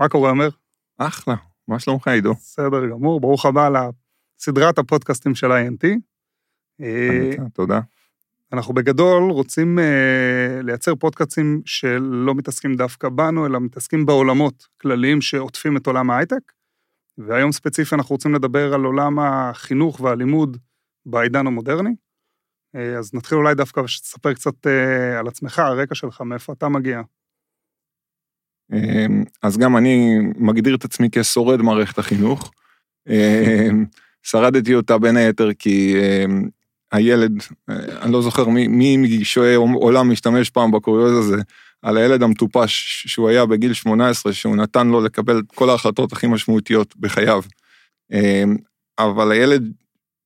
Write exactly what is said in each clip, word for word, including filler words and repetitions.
מה קורה, אמר? אחלה, מה שלומך, עידו? בסדר גמור, ברוך הבא לסדרת הפודקאסטים של איי אנד טי. תודה. אנחנו בגדול רוצים לייצר פודקאסטים שלא מתעסקים דווקא בנו, אלא מתעסקים בעולמות כלליים שעוטפים את עולם ההייטק, והיום ספציפי אנחנו רוצים לדבר על עולם החינוך והלימוד בעידן המודרני. אז נתחיל אולי דווקא שתספר קצת על עצמך, הרקע שלך, מאיפה אתה מגיע. אז גם אני מגדיר את עצמי כשורד מערכת החינוך. שרדתי אותה בין היתר כי הילד, אני לא זוכר מי מגישוי עולם משתמש פעם בקוריוז הזה, על הילד המטופש שהוא היה בגיל שמונה עשרה, שהוא נתן לו לקבל את כל ההחלטות הכי משמעותיות בחייו. אבל הילד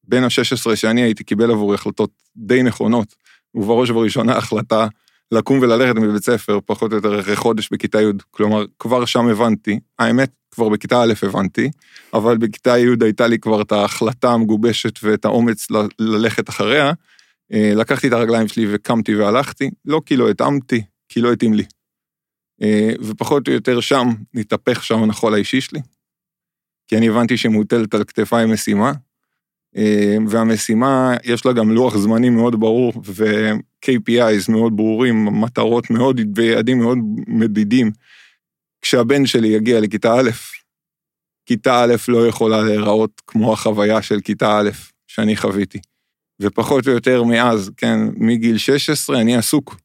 בין ה-שש עשרה שאני הייתי קיבל עבור החלטות די נכונות, ובראש ובראשונה החלטה לקום וללכת מבית ספר, פחות או יותר אחרי חודש בכיתה י', כלומר, כבר שם הבנתי, האמת, כבר בכיתה א' הבנתי, אבל בכיתה י' הייתה לי כבר את ההחלטה המגובשת ואת האומץ ל- ללכת אחריה, לקחתי את הרגליים שלי וקמתי והלכתי, לא כי לא התאמתי, כי לא התאים לי. ופחות או יותר שם, נתהפך שם הנחול האישי שלי, כי אני הבנתי שמוטלת על כתפיי משימה, והמשימה יש לה גם לוח זמני מאוד ברור, ו-K P Is מאוד ברורים, מטרות מאוד ויעדים מאוד מדידים. כשהבן שלי יגיע לכיתה א', כיתה א' לא יכולה להיראות כמו החוויה של כיתה א', שאני חוויתי. ופחות או יותר מאז, כן, מגיל שש עשרה אני עסוק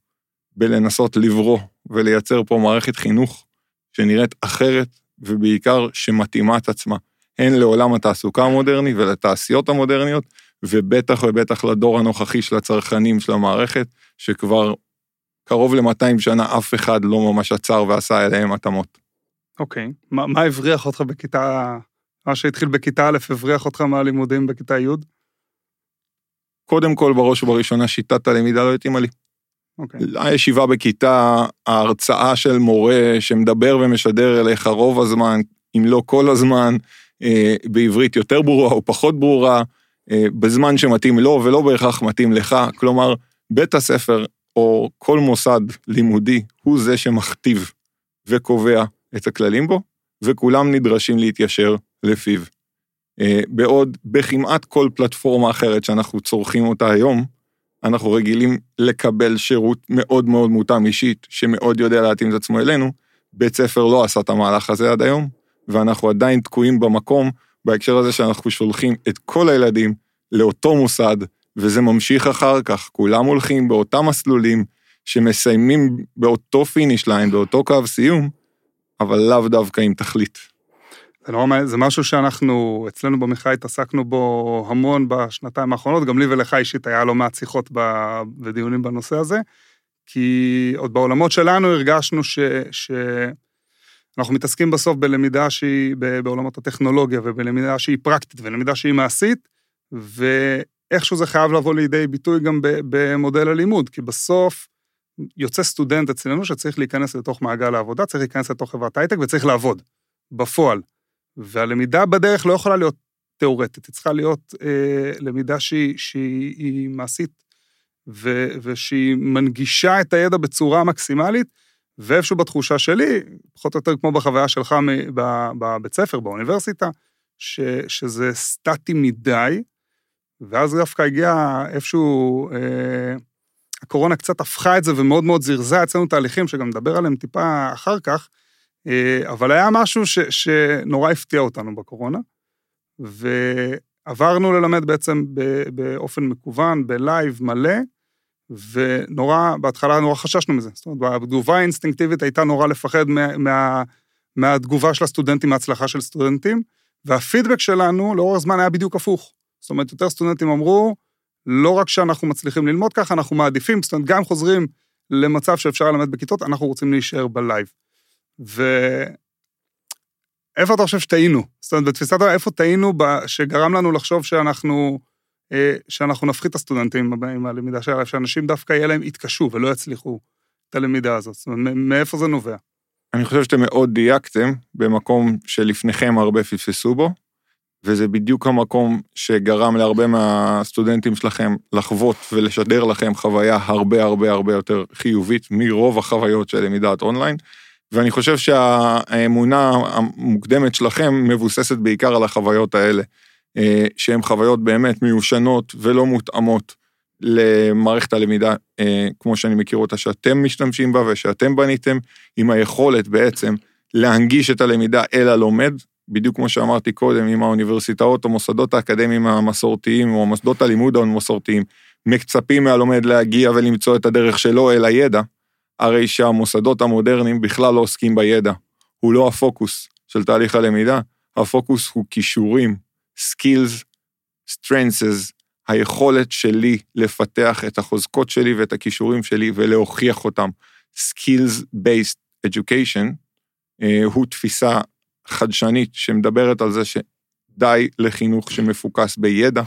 בלנסות לברוא ולייצר פה מערכת חינוך שנראית אחרת, ובעיקר שמתאימה את עצמה. הן לעולם התעסוקה המודרני ולתעשיות המודרניות, ובטח ובטח לדור הנוכחי של הצרכנים של המערכת, שכבר קרוב ל-מאתיים שנה אף אחד לא ממש עצר ועשה אליהם התאמות. אוקיי, מה הבריח אותך בכיתה, מה שהתחיל בכיתה א', הבריח אותך מהלימודים בכיתה י'? קודם כל, בראש ובראשונה, שיטת הלמידה לא התאימה לי. הישיבה בכיתה, ההרצאה של מורה שמדבר ומשדר אליך רוב הזמן, אם לא כל הזמן, בעברית יותר ברורה או פחות ברורה, בזמן שמתאים לו ולא בהכרח מתאים לך, כלומר, בית הספר או כל מוסד לימודי הוא זה שמכתיב וקובע את הכללים בו, וכולם נדרשים להתיישר לפיו. בעוד בכמעט כל פלטפורמה אחרת שאנחנו צורכים אותה היום, אנחנו רגילים לקבל שירות מאוד מאוד מותאם אישית, שמאוד יודע להתאים את עצמו אלינו, בית ספר לא עשה את המהלך הזה עד היום, ואנחנו עדיין תקועים במקום, בהקשר הזה שאנחנו שולחים את כל הילדים לאותו מוסד, וזה ממשיך אחר כך, כולם הולכים באותם מסלולים, שמסיימים באותו פיניש ליין, באותו קו סיום, אבל לאו דווקא עם תכלית. זה משהו שאנחנו, אצלנו במחאה התעסקנו בו המון בשנתיים האחרונות, גם לי ולך אישית היה לא מעט שיחות ודיונים בנושא הזה, כי עוד בעולמות שלנו הרגשנו ש... ש... אנחנו מתעסקים בסוף בלמידה שהיא בעולמות הטכנולוגיה, ובלמידה שהיא פרקטית, ולמידה שהיא מעשית, ואיכשהו זה חייב לבוא לידי ביטוי גם במודל הלימוד, כי בסוף יוצא סטודנט אצלנו שצריך להיכנס לתוך מעגל העבודה, צריך להיכנס לתוך חברת הייטק, וצריך לעבוד בפועל. והלמידה בדרך לא יכולה להיות תיאורטית, היא צריכה להיות אה, למידה שהיא, שהיא מעשית, ו, ושהיא מנגישה את הידע בצורה מקסימלית, ואיפשהו בתחושה שלי, פחות או יותר כמו בחוויה שלך בבית ספר, באוניברסיטה, ש, שזה סטטי מדי, ואז דווקא הגיעה איפשהו, אה, הקורונה קצת הפכה את זה ומאוד מאוד זרזה, אצלנו תהליכים שגם נדבר עליהם טיפה אחר כך, אה, אבל היה משהו ש, שנורא הפתיע אותנו בקורונה, ועברנו ללמד בעצם באופן מקוון, בלייב מלא, ונורא, בהתחלה נורא חששנו מזה, זאת אומרת, התגובה האינסטינקטיבית הייתה נורא לפחד מה, מה, מהתגובה של הסטודנטים, מההצלחה של סטודנטים, והפידבק שלנו לאורך זמן היה בדיוק הפוך, זאת אומרת, יותר סטודנטים אמרו, לא רק שאנחנו מצליחים ללמוד ככה, אנחנו מעדיפים, זאת אומרת, גם חוזרים למצב שאפשר ללמד בכיתות, אנחנו רוצים להישאר בלייב, ואיפה אתה חושב שטעינו? זאת אומרת, בתפיסת איפה טעינו שגרם לנו לחשוב שאנחנו... שאנחנו נפחית את הסטודנטים עם הלמידה שלה, שאנשים דווקא יהיה להם יתקשו ולא יצליחו את הלמידה הזאת. זאת אומרת, מאיפה זה נובע? אני חושב שאתם מאוד דייקתם במקום שלפניכם הרבה פספסו בו, וזה בדיוק המקום שגרם להרבה מהסטודנטים שלכם לחוות ולשדר לכם חוויה הרבה הרבה הרבה יותר חיובית מרוב החוויות של למידת אונליין, ואני חושב שהאמונה המוקדמת שלכם מבוססת בעיקר על החוויות האלה, שהן חוויות באמת מיושנות ולא מותאמות למערכת הלמידה, כמו שאני מכיר אותה, שאתם משתמשים בה ושאתם בניתם, עם היכולת בעצם להנגיש את הלמידה אל הלומד, בדיוק כמו שאמרתי קודם, עם האוניברסיטאות או מוסדות האקדמיים המסורתיים, או מוסדות הלימוד המסורתיים, מקצפים מהלומד להגיע ולמצוא את הדרך שלו אל הידע, הרי שהמוסדות המודרניים בכלל לא עוסקים בידע. הוא לא הפוקוס של תהליך הלמידה, הפוקוס הוא כישורים, skills, strengths, היכולת שלי לפתח את החוזקות שלי ואת הכישורים שלי ולהוכיח אותם. Skills-based education הוא תפיסה חדשנית שמדברת על זה שדי לחינוך שמפוקס בידע,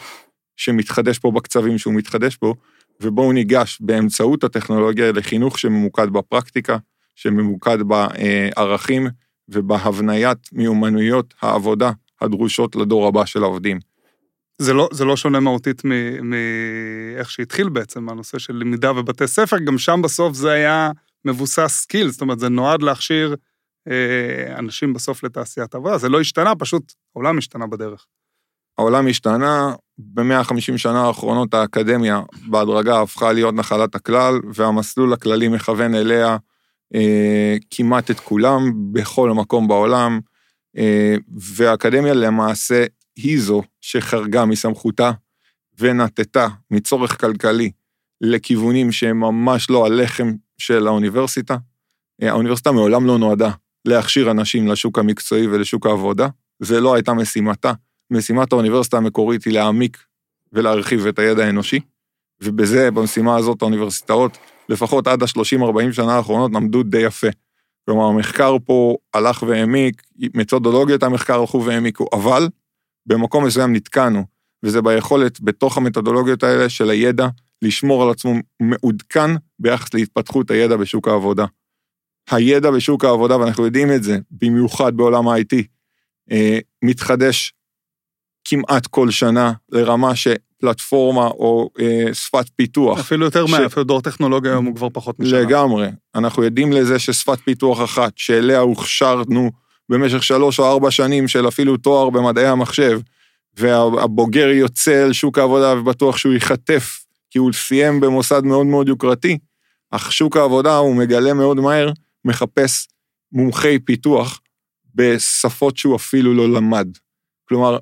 שמתחדש פה בקצבים שהוא מתחדש פה, ובואו ניגש באמצעות הטכנולוגיה לחינוך שממוקד בפרקטיקה, שממוקד בערכים ובהבניית מיומנויות העבודה הדרושות לדור הבא של העובדים. זה לא, זה לא שונה מהותית מאיך שהתחיל בעצם, הנושא של למידה ובתי ספר, גם שם בסוף זה היה מבוסס סקיל, זאת אומרת זה נועד להכשיר אנשים בסוף לתעשיית עבודה, זה לא השתנה, פשוט העולם השתנה בדרך. העולם השתנה, ב-מאה וחמישים שנה האחרונות האקדמיה בהדרגה הפכה להיות נחלת הכלל, והמסלול הכללי מכוון אליה אה, כמעט את כולם, בכל מקום בעולם, אה, והאקדמיה למעשה היא זו שחרגה מסמכותה, ונתתה מצורך כלכלי לכיוונים שהם ממש לא הלחם של האוניברסיטה. אה, האוניברסיטה מעולם לא נועדה להכשיר אנשים לשוק המקצועי ולשוק העבודה, זה לא הייתה משימתה, משימת האוניברסיטה המקורית היא להעמיק ולהרחיב את הידע האנושי, ובזה, במשימה הזאת, האוניברסיטאות, לפחות עד ה-שלושים ארבעים שנה האחרונות, נמדו די יפה. כלומר, המחקר פה הלך והעמיק, מתודולוגיות המחקר הלכו והעמיקו, אבל במקום מסוים נתקנו, וזה ביכולת, בתוך המתודולוגיות האלה של הידע, לשמור על עצמו מעודכן ביחס להתפתחות הידע בשוק העבודה. הידע בשוק העבודה, ואנחנו יודעים את זה, במיוחד בעולם ה-איי טי, מתחדש כמעט כל שנה, לרמה שפלטפורמה או אה, שפת פיתוח. אפילו יותר ש... מה, אפילו דור טכנולוגיה היום הוא כבר פחות משנה. לגמרי. אנחנו יודעים לזה ששפת פיתוח אחת, שאליה הוכשרנו במשך שלוש או ארבע שנים, של אפילו תואר במדעי המחשב, והבוגר יוצא אל שוק העבודה, ובטוח שהוא ייחטף, כי הוא סיים במוסד מאוד מאוד יוקרתי, אך שוק העבודה הוא מגלה מאוד מהר, מחפש מומחי פיתוח, בשפות שהוא אפילו לא למד. כלומר,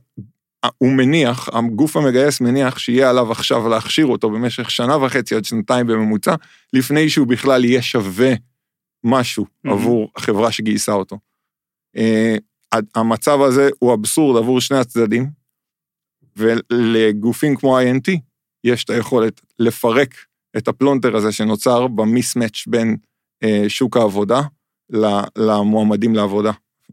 הוא מניח, הגוף המגייס מניח שיהיה עליו עכשיו להכשיר אותו במשך שנה וחצי עד שנתיים בממוצע, לפני שהוא בכלל יהיה שווה משהו mm-hmm. עבור החברה שגייסה אותו. Uh, המצב הזה הוא אבסורד עבור שני הצדדים, ולגופים כמו איי אנד טי יש את היכולת לפרק את הפלונטר הזה שנוצר במיסמץ' בין uh, שוק העבודה למועמדים לעבודה.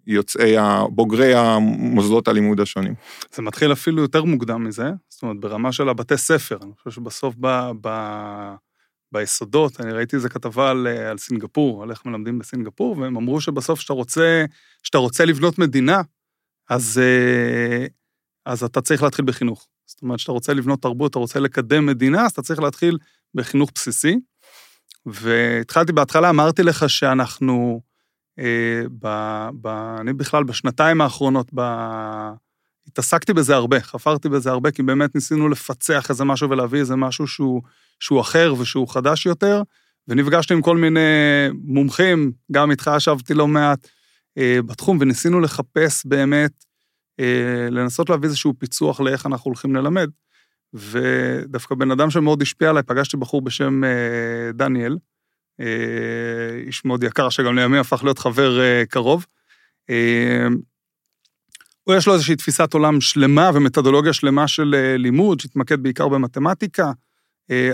יוצאי הבוגרי המוסדות הלימוד השונים. זה מתחיל אפילו יותר מוקדם מזה, זאת אומרת, ברמה של הבתי ספר, אני חושב שבסוף ב, ב, ביסודות, אני ראיתי איזו כתבה על, על סינגפור, על איך מלמדים בסינגפור, והם אמרו שבסוף שאתה רוצה, שאתה רוצה לבנות מדינה, אז, אז אתה צריך להתחיל בחינוך. זאת אומרת, שאתה רוצה לבנות תרבות, אתה רוצה לקדם מדינה, אז אתה צריך להתחיל בחינוך בסיסי, והתחלתי בהתחלה, אמרתי לך שאנחנו... ב, ב, אני בכלל בשנתיים האחרונות ב... התעסקתי בזה הרבה, חפרתי בזה הרבה, כי באמת ניסינו לפצח איזה משהו ולהביא איזה משהו שהוא, שהוא אחר ושהוא חדש יותר, ונפגשתי עם כל מיני מומחים, גם איתך ישבתי לא מעט אה, בתחום, וניסינו לחפש באמת, אה, לנסות להביא איזשהו פיצוח לאיך אנחנו הולכים ללמד, ודווקא בן אדם שמאוד השפיע עליי, פגשתי בחור בשם אה, דניאל, איש מאוד יקר, שגם לימים הפך להיות חבר קרוב. הוא יש לו איזושהי תפיסת עולם שלמה, ומתודולוגיה שלמה של לימוד, שהתמקד בעיקר במתמטיקה,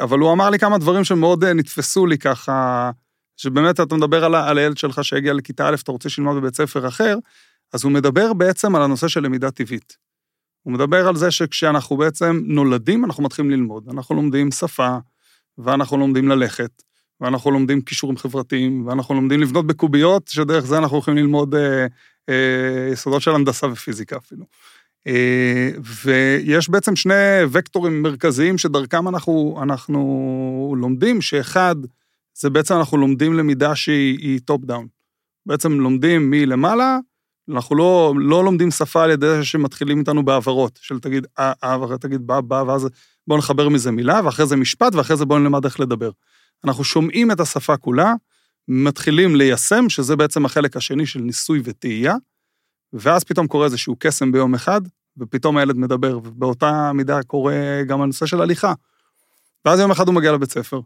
אבל הוא אמר לי כמה דברים שמאוד נתפסו לי ככה, שבאמת אתה מדבר על הילד שלך שהגיע לכיתה א', אתה רוצה שילמד בבית ספר אחר, אז הוא מדבר בעצם על הנושא של למידה טבעית. הוא מדבר על זה שכשאנחנו בעצם נולדים, אנחנו מתחילים ללמוד, אנחנו לומדים שפה, ואנחנו לומדים ללכת, ואנחנו לומדים קישורים חברתיים, ואנחנו לומדים לבנות בקוביות, שדרך זה אנחנו הולכים ללמוד אה, אה, יסודות של הנדסה ופיזיקה אפילו. אה, ויש בעצם שני וקטורים מרכזיים, שדרכם אנחנו, אנחנו לומדים, שאחד, זה בעצם אנחנו לומדים למידה שהיא טופ דאון. בעצם לומדים מלמעלה, אנחנו לא, לא לומדים שפה על ידי שמתחילים איתנו בעברות, של תגיד אה, אה, ואחרי תגיד בא, בא, ואז בואו נחבר מזה מילה, ואחרי זה משפט, ואחרי זה בואו נלמד איך לדבר. אנחנו שומעים את השפה כולה, מתחילים ליישם, שזה בעצם החלק השני של ניסוי ותהייה, ואז פתאום קורה איזשהו קסם ביום אחד, ופתאום הילד מדבר, ובאותה מידה קורה גם הנושא של הליכה. ואז יום אחד הוא מגיע לבית ספר,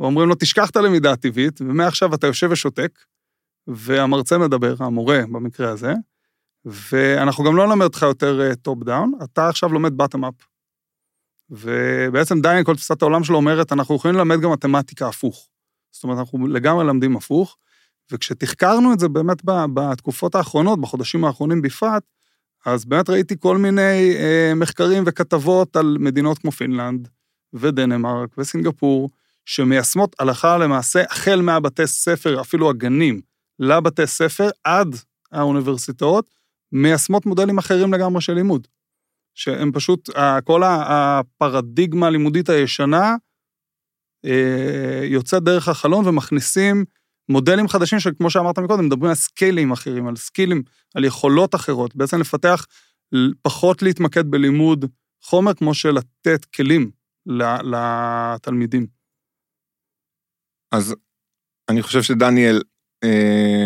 ואומרים לו, תשכח את הלמידה הטבעית, ומעכשיו אתה יושב ושותק, והמרצה מדבר, המורה במקרה הזה, ואנחנו גם לא נלמד אותך יותר טופ דאון, אתה עכשיו לומד בטם אפ. ובעצם דיין, כל תפיסת העולם שלו אומרת, אנחנו יכולים ללמד גם מתמטיקה הפוך. זאת אומרת, אנחנו לגמרי למדים הפוך, וכשתחקרנו את זה באמת בתקופות האחרונות, בחודשים האחרונים בפרט, אז באמת ראיתי כל מיני מחקרים וכתבות על מדינות כמו פינלנד, ודנמרק וסינגפור, שמיישמות הלכה למעשה החל מהבתי ספר, אפילו הגנים, לבתי ספר עד האוניברסיטאות, מיישמות מודלים אחרים לגמרי של לימוד. שהם פשוט, כל הפרדיגמה הלימודית הישנה, יוצא דרך החלון ומכניסים מודלים חדשים, שכמו שאמרת מקודם, מדברים על סקיילים אחרים, על סקילים, על יכולות אחרות, בעצם לפתח, פחות להתמקד בלימוד חומר, כמו שלתת כלים לתלמידים. אז אני חושב שדניאל,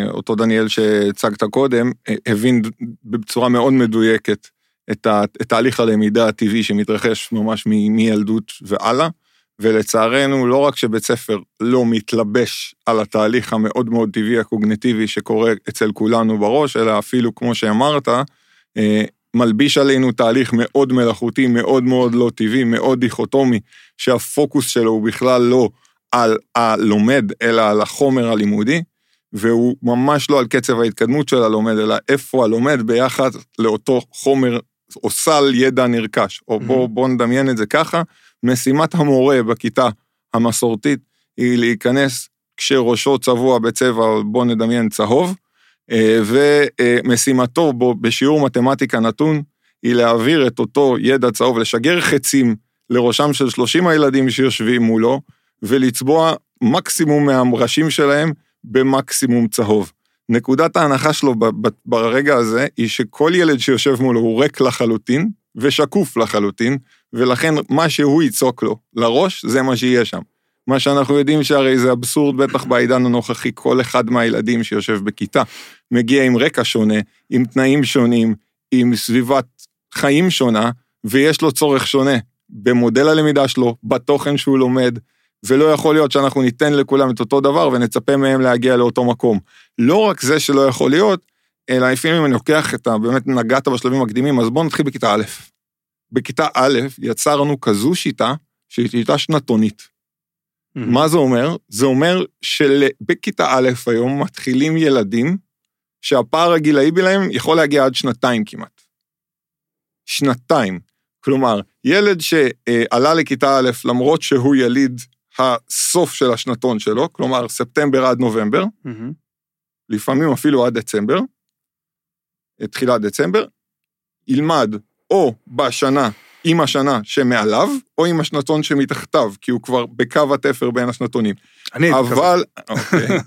אותו דניאל שהצגת קודם, הבין בצורה מאוד מדויקת, את תהליך הלמידה הטבעי שמתרחש ממש מילדות ועלה, ולצערנו לא רק שבית ספר לא מתלבש על התהליך המאוד מאוד טבעי הקוגניטיבי שקורה אצל כולנו בראש, אלא אפילו כמו שאמרת, מלביש עלינו תהליך מאוד מלאכותי, מאוד מאוד לא טבעי, מאוד דיכוטומי, שהפוקוס שלו הוא בכלל לא על הלומד, אלא על החומר הלימודי, והוא ממש לא על קצב ההתקדמות של הלומד, אלא איפה הלומד ביחד לאותו חומר, או סל ידע נרכש, או בוא, בוא נדמיין את זה ככה, משימת המורה בכיתה המסורתית, היא להיכנס כשראשו צבוע בצבע, בוא נדמיין צהוב, ומשימתו בו בשיעור מתמטיקה נתון, היא להעביר את אותו ידע צהוב, לשגר חצים לראשם של שלושים הילדים שיושבים מולו, ולצבוע מקסימום מהמרשים שלהם, במקסימום צהוב. נקודת ההנחה שלו ברגע הזה, היא שכל ילד שיושב מולו הוא ריק לחלוטין, ושקוף לחלוטין, ולכן מה שהוא ייצוק לו לראש, זה מה שיהיה שם. מה שאנחנו יודעים שהרי זה אבסורד, בטח בעידן הנוכחי, כל אחד מהילדים שיושב בכיתה, מגיע עם רקע שונה, עם תנאים שונים, עם סביבת חיים שונה, ויש לו צורך שונה, במודל הלמידה שלו, בתוכן שהוא לומד, ולא יכול להיות שאנחנו ניתן לכולם את אותו דבר, ונצפה מהם להגיע לאותו מקום. לא רק זה שלא יכול להיות, אלא לפעמים אם אני לוקח את ה... באמת נגעת בשלבים הקדימים, אז בואו נתחיל בכיתה א'. בכיתה א', יצרנו כזו שיטה, שהיא שיטה שנתונית. Mm-hmm. מה זה אומר? זה אומר שבכיתה א' היום מתחילים ילדים, שהפער הגילאי בלהם יכול להגיע עד שנתיים כמעט. שנתיים. כלומר, ילד שעלה לכיתה א', למרות שהוא יליד, הסוף של השנתון שלו, כלומר ספטמבר עד נובמבר, mm-hmm. לפעמים אפילו עד דצמבר, תחילה דצמבר, ילמד או בשנה, עם השנה שמעליו, או עם השנתון שמתחתיו, כי הוא כבר בקו התפר בין השנתונים. אני אבל, אוקיי.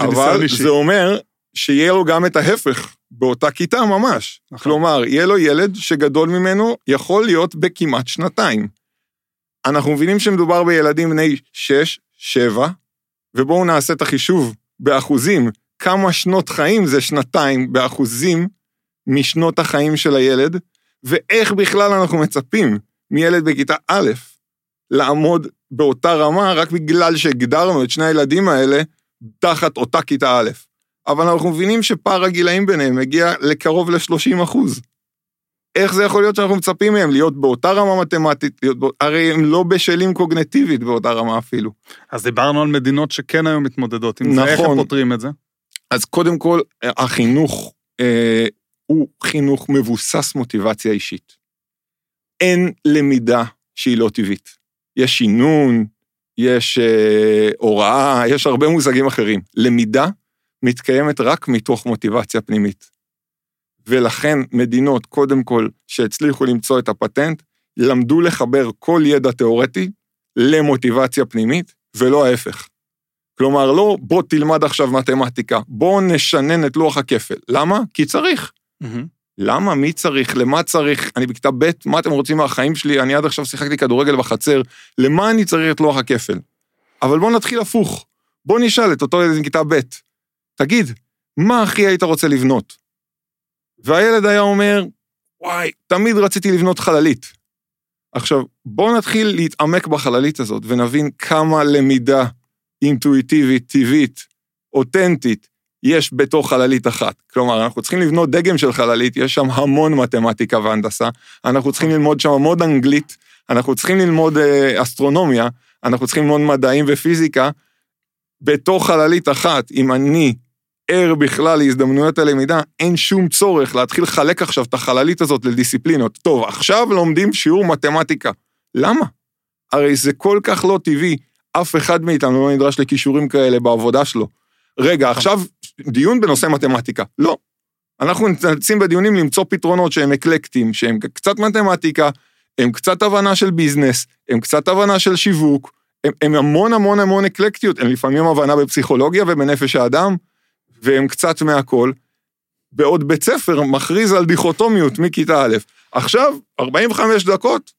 אבל זה אומר שיהיה לו גם את ההפך, באותה כיתה ממש. כלומר, יהיה לו ילד שגדול ממנו, יכול להיות בכמעט שנתיים. אנחנו מבינים שמדובר בילדים בני שש, שבע, ובואו נעשה את החישוב באחוזים, כמה שנות חיים זה שנתיים באחוזים משנות החיים של הילד, ואיך בכלל אנחנו מצפים מילד בכיתה א', לעמוד באותה רמה, רק בגלל שהגדרנו את שני הילדים האלה, תחת אותה כיתה א'. אבל אנחנו מבינים שפער הגילאים ביניהם הגיע לקרוב ל-שלושים אחוז. איך זה יכול להיות שאנחנו מצפים מהם, להיות באותה רמה מתמטית, בא... הרי הם לא בשלים קוגניטיבית באותה רמה אפילו. אז דיברנו על מדינות שכן היום מתמודדות, אם נכון. זה איך הם פותרים את זה? אז קודם כל, החינוך אה, הוא חינוך מבוסס מוטיבציה אישית. אין למידה שהיא לא טבעית. יש שינון, יש אה, הוראה, יש הרבה מושגים אחרים. למידה מתקיימת רק מתוך מוטיבציה פנימית. ולכן מדינות, קודם כל, שהצליחו למצוא את הפטנט, למדו לחבר כל ידע תיאורטי למוטיבציה פנימית, ולא ההפך. כלומר, לא בוא תלמד עכשיו מתמטיקה, בוא נשנן את לוח הכפל. למה? כי צריך. למה? מי צריך? למה צריך? אני בכיתה ב', מה אתם רוצים מהחיים שלי? אני עד עכשיו שיחקתי כדורגל בחצר, למה אני צריך את לוח הכפל? אבל בוא נתחיל הפוך. בוא נשאל את אותו ילד בכיתה ב', תגיד, מה הכי היית רוצה לבנות? והילד היה אומר, וואי, תמיד רציתי לבנות חללית. עכשיו, בוא נתחיל להתעמק בחללית הזאת, ונבין כמה למידה אינטואיטיבית, טבעית, אותנטית, יש בתוך חללית אחת. כלומר, אנחנו צריכים לבנות דגם של חללית, יש שם המון מתמטיקה והנדסה, אנחנו צריכים ללמוד שם המון אנגלית, אנחנו צריכים ללמוד אה, אסטרונומיה, אנחנו צריכים ללמוד מדעים ופיזיקה, בתוך חללית אחת, אם אני ער בכלל להזדמנויות הלמידה, אין שום צורך להתחיל לחלק עכשיו את החללית הזאת לדיסציפלינות. טוב, עכשיו לומדים שיעור מתמטיקה. למה? הרי זה כל כך לא טבעי, אף אחד מאיתנו לא נדרש לכישורים כאלה בעבודה שלו. רגע, עכשיו דיון בנושא מתמטיקה. לא. אנחנו נצטים בדיונים למצוא פתרונות שהם אקלקטיים, שהם קצת מתמטיקה, הם קצת הבנה של ביזנס, הם קצת הבנה של שיווק, הם, הם המון המון המון אקלקטיות, הם לפעמים הבנה בפסיכולוגיה ובנפש האדם, והם קצת מהכל, בעוד בית ספר מכריז על דיכוטומיות מכיתה א', עכשיו ארבעים וחמש דקות,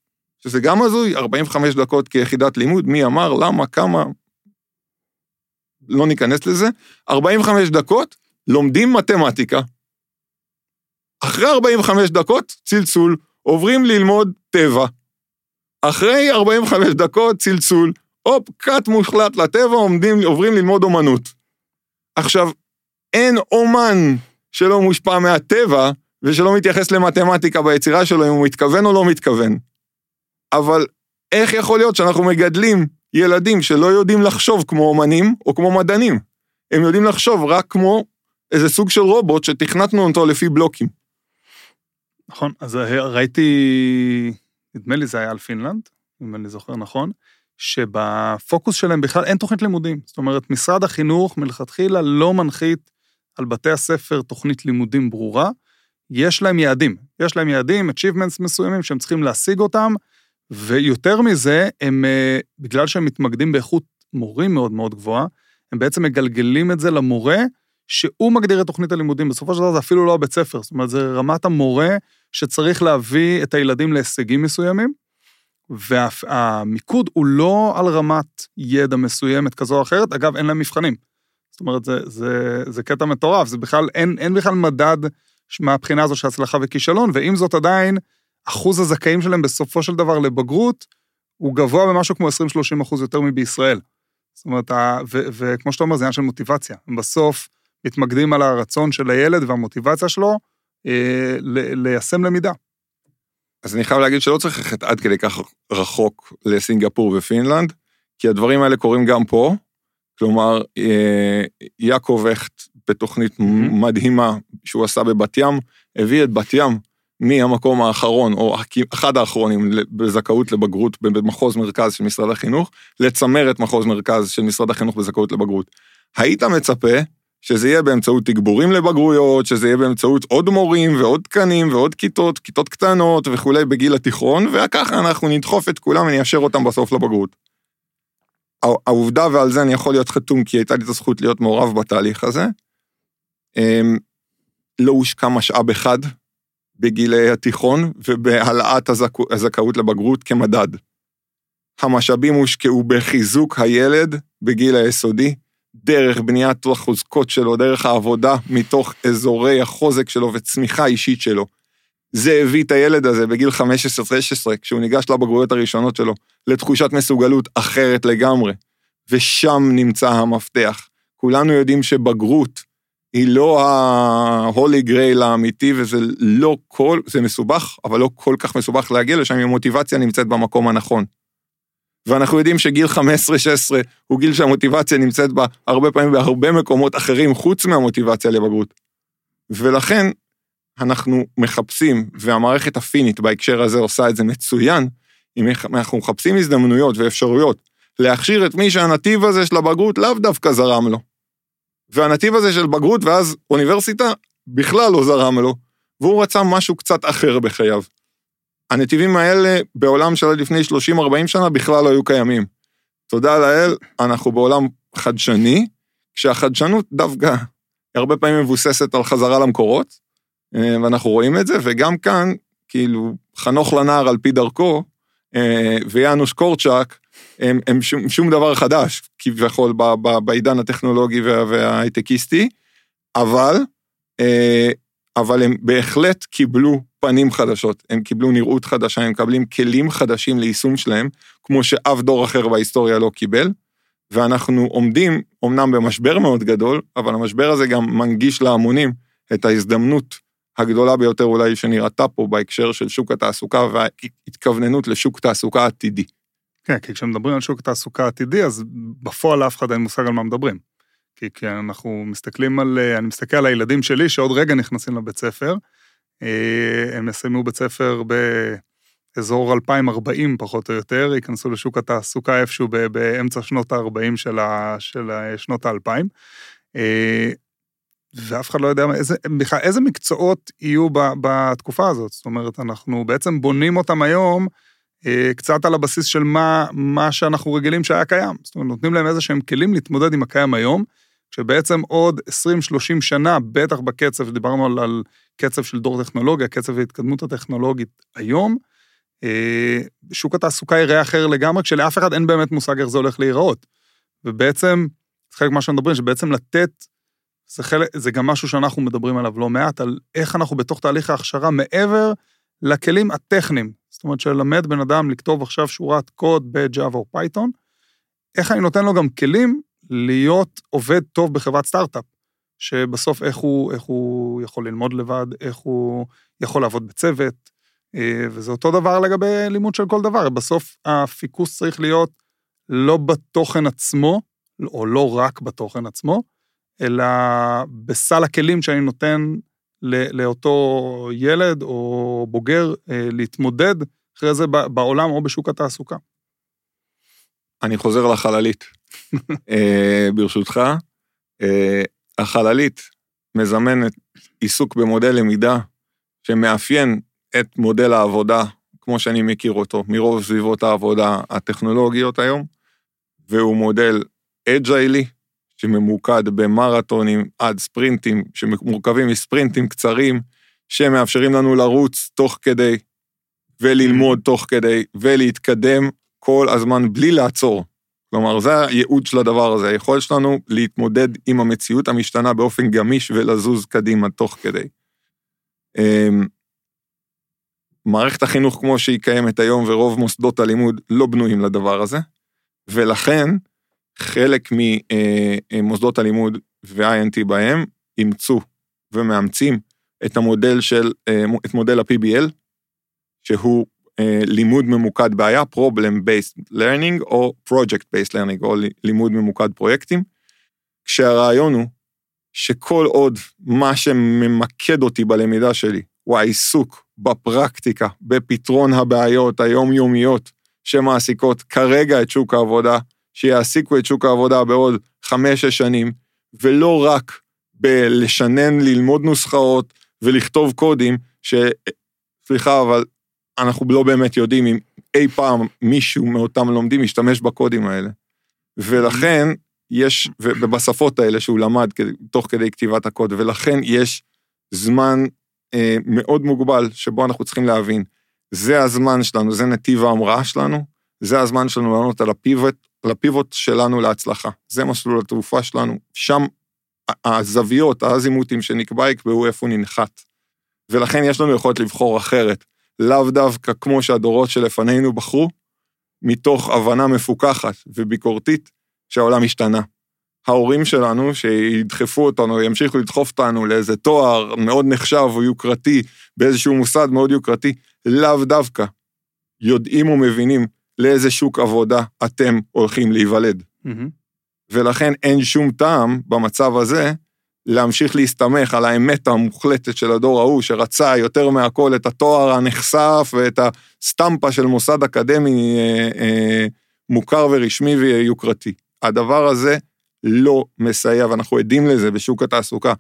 שזה גם הזוי, ארבעים וחמש דקות כיחידת לימוד, מי אמר, למה, כמה, לא ניכנס לזה, ארבעים וחמש דקות לומדים מתמטיקה, אחרי ארבעים וחמש דקות צלצול, עוברים ללמוד טבע, אחרי ארבעים וחמש דקות צלצול, הופ, קט מוחלט לטבע, עומדים, עוברים ללמוד אומנות. עכשיו, אין אומן שלא מושפע מהטבע, ושלא מתייחס למתמטיקה ביצירה שלו, אם הוא מתכוון או לא מתכוון. אבל איך יכול להיות שאנחנו מגדלים ילדים שלא יודעים לחשוב כמו אומנים, או כמו מדענים? הם יודעים לחשוב רק כמו איזה סוג של רובוט, שתכנתנו אותו לפי בלוקים. נכון, אז ראיתי, נדמה לי זה היה על פינלנד, אם אני זוכר נכון, שבפוקוס שלהם בכלל אין תוכנית לימודים. זאת אומרת, משרד החינוך מלכתחילה לא מנחית על בתי הספר תוכנית לימודים ברורה, יש להם יעדים, יש להם יעדים, achievements מסוימים שהם צריכים להשיג אותם, ויותר מזה, הם, בגלל שהם מתמקדים באיכות מורים מאוד מאוד גבוהה, הם בעצם מגלגלים את זה למורה, שהוא מגדיר את תוכנית הלימודים, בסופו של דבר זה אפילו לא הבית ספר, זאת אומרת, זה רמת המורה שצריך להביא את הילדים להישגים מסוימים, והמיקוד הוא לא על רמת ידע מסוימת כזו או אחרת, אגב, אין להם מבחנים. זאת אומרת, זה, זה, זה קטע מטורף, זה בכלל, אין, אין בכלל מדד מהבחינה הזו של הצלחה וכישלון, ועם זאת עדיין, אחוז הזכאים שלהם בסופו של דבר לבגרות, הוא גבוה במשהו כמו עשרים שלושים אחוז יותר מבישראל. זאת אומרת, ה, ו, וכמו שאתה אומר, זה עניין של מוטיבציה. הם בסוף מתמקדים על הרצון של הילד והמוטיבציה שלו, אה, ל, ליישם למידה. אז אני חייב להגיד שלא צריך ללכת עד כדי כך רחוק לסינגפור ופינלנד, כי הדברים האלה קורים גם פה, כלומר, יעקב הכט בתוכנית מדהימה שהוא עשה בבת ים, הביא את בת ים מהמקום האחרון, או אחד האחרונים בזכאות לבגרות במחוז מרכז של משרד החינוך, לצמר את מחוז מרכז של משרד החינוך בזכאות לבגרות. היית מצפה שזה יהיה באמצעות תגבורים לבגרויות, שזה יהיה באמצעות עוד מורים ועוד תקנים ועוד כיתות, כיתות קטנות וכולי בגיל התיכון, וככה אנחנו נדחוף את כולם וניישר אותם בסוף לבגרות. העובדה, ועל זה אני יכול להיות חתום, כי הייתה לי את הזכות להיות מעורב בתהליך הזה, לא הושקע משאב אחד בגילי התיכון, ובהעלאת הזכאות לבגרות כמדד. המשאבים הושקעו בחיזוק הילד בגיל היסודי, דרך בניית החוזקות שלו, דרך העבודה, מתוך אזורי החוזק שלו וצמיחה אישית שלו. זה הביא את הילד הזה בגיל חמש עשרה שש עשרה, כשהוא ניגש לבגרויות הראשונות שלו, לתחושת מסוגלות אחרת לגמרי, ושם נמצא המפתח. כולנו יודעים שבגרות היא לא ה-Holy Grail האמיתי, וזה לא כל, זה מסובך, אבל לא כל כך מסובך להגיע לשם, המוטיבציה נמצאת במקום הנכון. ואנחנו יודעים שגיל חמש עשרה שש עשרה הוא גיל שהמוטיבציה נמצאת בה הרבה פעמים בהרבה מקומות אחרים, חוץ מהמוטיבציה לבגרות. ולכן, אנחנו מחפשים, והמערכת הפינית בהקשר הזה עושה את זה מצוין, אם אנחנו מחפשים הזדמנויות ואפשרויות, להכשיר את מי שהנתיב הזה של הבגרות לאו דווקא זרם לו. והנתיב הזה של בגרות ואז אוניברסיטה בכלל לא זרם לו, והוא רצה משהו קצת אחר בחייו. הנתיבים האלה בעולם של לפני שלושים ארבעים שנה בכלל לא היו קיימים. תודה לאל, אנחנו בעולם חדשני, כשהחדשנות דווקא הרבה פעמים מבוססת על חזרה למקורות, ואנחנו רואים את זה, וגם כאן, כאילו, חנוך לנער על פי דרכו, ויאנוש קורצ'אק, הם, הם שום, שום דבר חדש, כביכול, ב, ב, בעידן הטכנולוגי וה, וההייטקיסטי, אבל, אבל הם בהחלט קיבלו פנים חדשות, הם קיבלו נראות חדשה, הם מקבלים כלים חדשים ליישום שלהם, כמו שאף דור אחר בהיסטוריה לא קיבל, ואנחנו עומדים, אמנם במשבר מאוד גדול, אבל המשבר הזה גם מנגיש להמונים את ההזדמנות הגדולה ביותר אולי שנראתה פה, בהקשר של שוק התעסוקה וההתכווננות לשוק תעסוקה עתידי. כן, כי כשמדברים על שוק תעסוקה עתידי, אז בפועל אף אחד אין מושג על מה מדברים. כי, כי אנחנו מסתכלים על, אני מסתכל על הילדים שלי, שעוד רגע נכנסים לבית ספר, הם יסיימו בית ספר באזור אלפיים וארבעים פחות או יותר, ייכנסו לשוק התעסוקה איפשהו באמצע שנות ה-ארבעים של, ה, של שנות ה-אלפיים, ואף אחד לא יודע איזה, איזה מקצועות יהיו ב, בתקופה הזאת, זאת אומרת, אנחנו בעצם בונים אותם היום, קצת על הבסיס של מה, מה שאנחנו רגילים שהיה קיים. זאת אומרת, נותנים להם איזה שהם כלים להתמודד עם הקיים היום, שבעצם עוד עשרים שלושים שנה, בטח בקצב, דיברנו על, על קצב של דור טכנולוגיה, קצב ההתקדמות הטכנולוגית היום, שוק התעסוקה יראה אחר לגמרי, כשלאף אחד אין באמת מושג איך זה הולך להיראות. ובעצם, חלק מה שאנחנו מדברים, שבעצם לתת, זה, חלק, זה גם משהו שאנחנו מדברים עליו לא מעט, על איך אנחנו בתוך תהליך ההכשרה מעבר לכלים הטכניים, זאת אומרת, שלמד בן אדם לכתוב עכשיו שורת קוד בג'אבה או פייתון, איך אני נותן לו גם כלים להיות עובד טוב בחברת סטארט-אפ, שבסוף איך הוא, איך הוא יכול ללמוד לבד, איך הוא יכול לעבוד בצוות, וזה אותו דבר לגבי לימוד של כל דבר. בסוף הפיקוס צריך להיות לא בתוכן עצמו, או לא רק בתוכן עצמו, אלא בסל הכלים שאני נותן, לאותו ילד או בוגר להתמודד אחרי זה בעולם או בשוק התעסוקה. אני חוזר לחללית, ברשותך. החללית מזמנת עיסוק במודל למידה שמאפיין את מודל העבודה, כמו שאני מכיר אותו, מרוב סביבות העבודה הטכנולוגיות היום, והוא מודל אג'יילי, שממוקד במרתונים עד ספרינטים, שמורכבים מספרינטים קצרים, שמאפשרים לנו לרוץ תוך כדי, וללמוד תוך כדי, ולהתקדם כל הזמן בלי לעצור. כלומר, זה הייעוד של הדבר הזה, היכולת שלנו להתמודד עם המציאות המשתנה באופן גמיש ולזוז קדימה תוך כדי. מערכת החינוך כמו שהיא קיימת היום, ורוב מוסדות הלימוד לא בנויים לדבר הזה, ולכן, חלק ממוסדות הלימוד ו-איי אנד טי בהם אימצו ומאמצים את המודל של, את מודל ה-פי בי אל, שהוא לימוד ממוקד בעיה, problem-based learning או project-based learning, או לימוד ממוקד פרויקטים, כשהרעיון הוא שכל עוד מה שממקד אותי בלמידה שלי, הוא העיסוק בפרקטיקה, בפתרון הבעיות היומיומיות שמעסיקות כרגע את שוק העבודה, שיעסיקו את שוק העבודה בעוד חמש-שש שנים, ולא רק בלשנן, ללמוד נוסחאות ולכתוב קודים, שסליחה, אבל אנחנו לא באמת יודעים אם אי פעם מישהו מאותם לומדים ישתמש בקודים האלה. ולכן יש, ובשפות האלה שהוא למד תוך כדי כתיבת הקוד, ולכן יש זמן אה, מאוד מוגבל שבו אנחנו צריכים להבין, זה הזמן שלנו, זה נתיב ההמראה שלנו, זה הזמן שלנו לענות על הפיבוט, לפיבוט שלנו להצלחה. זה מסלול התעופה שלנו. שם הזוויות, האזימוטים שנקבע יקבעו איפה ננחת. ולכן יש לנו יכולת לבחור אחרת. לאו דווקא כמו שהדורות שלפנינו בחרו, מתוך הבנה מפוקחת וביקורתית שהעולם השתנה. ההורים שלנו שידחפו אותנו, ימשיכו לדחוף אותנו לאיזה תואר מאוד נחשב או יוקרתי, באיזשהו מוסד מאוד יוקרתי, לאו דווקא יודעים ומבינים לאיזה שוק עבודה אתם הולכים להיוולד. ולכן אין שום טעם במצב הזה להמשיך להסתמך על האמת המוחלטת של הדור ההוא, שרצה יותר מהכל את התואר הנחשף ואת הסטמפה של מוסד אקדמי אה, אה, מוכר ורשמי ויוקרתי. הדבר הזה לא מסייע, ואנחנו עדים לזה בשוק התעסוקה,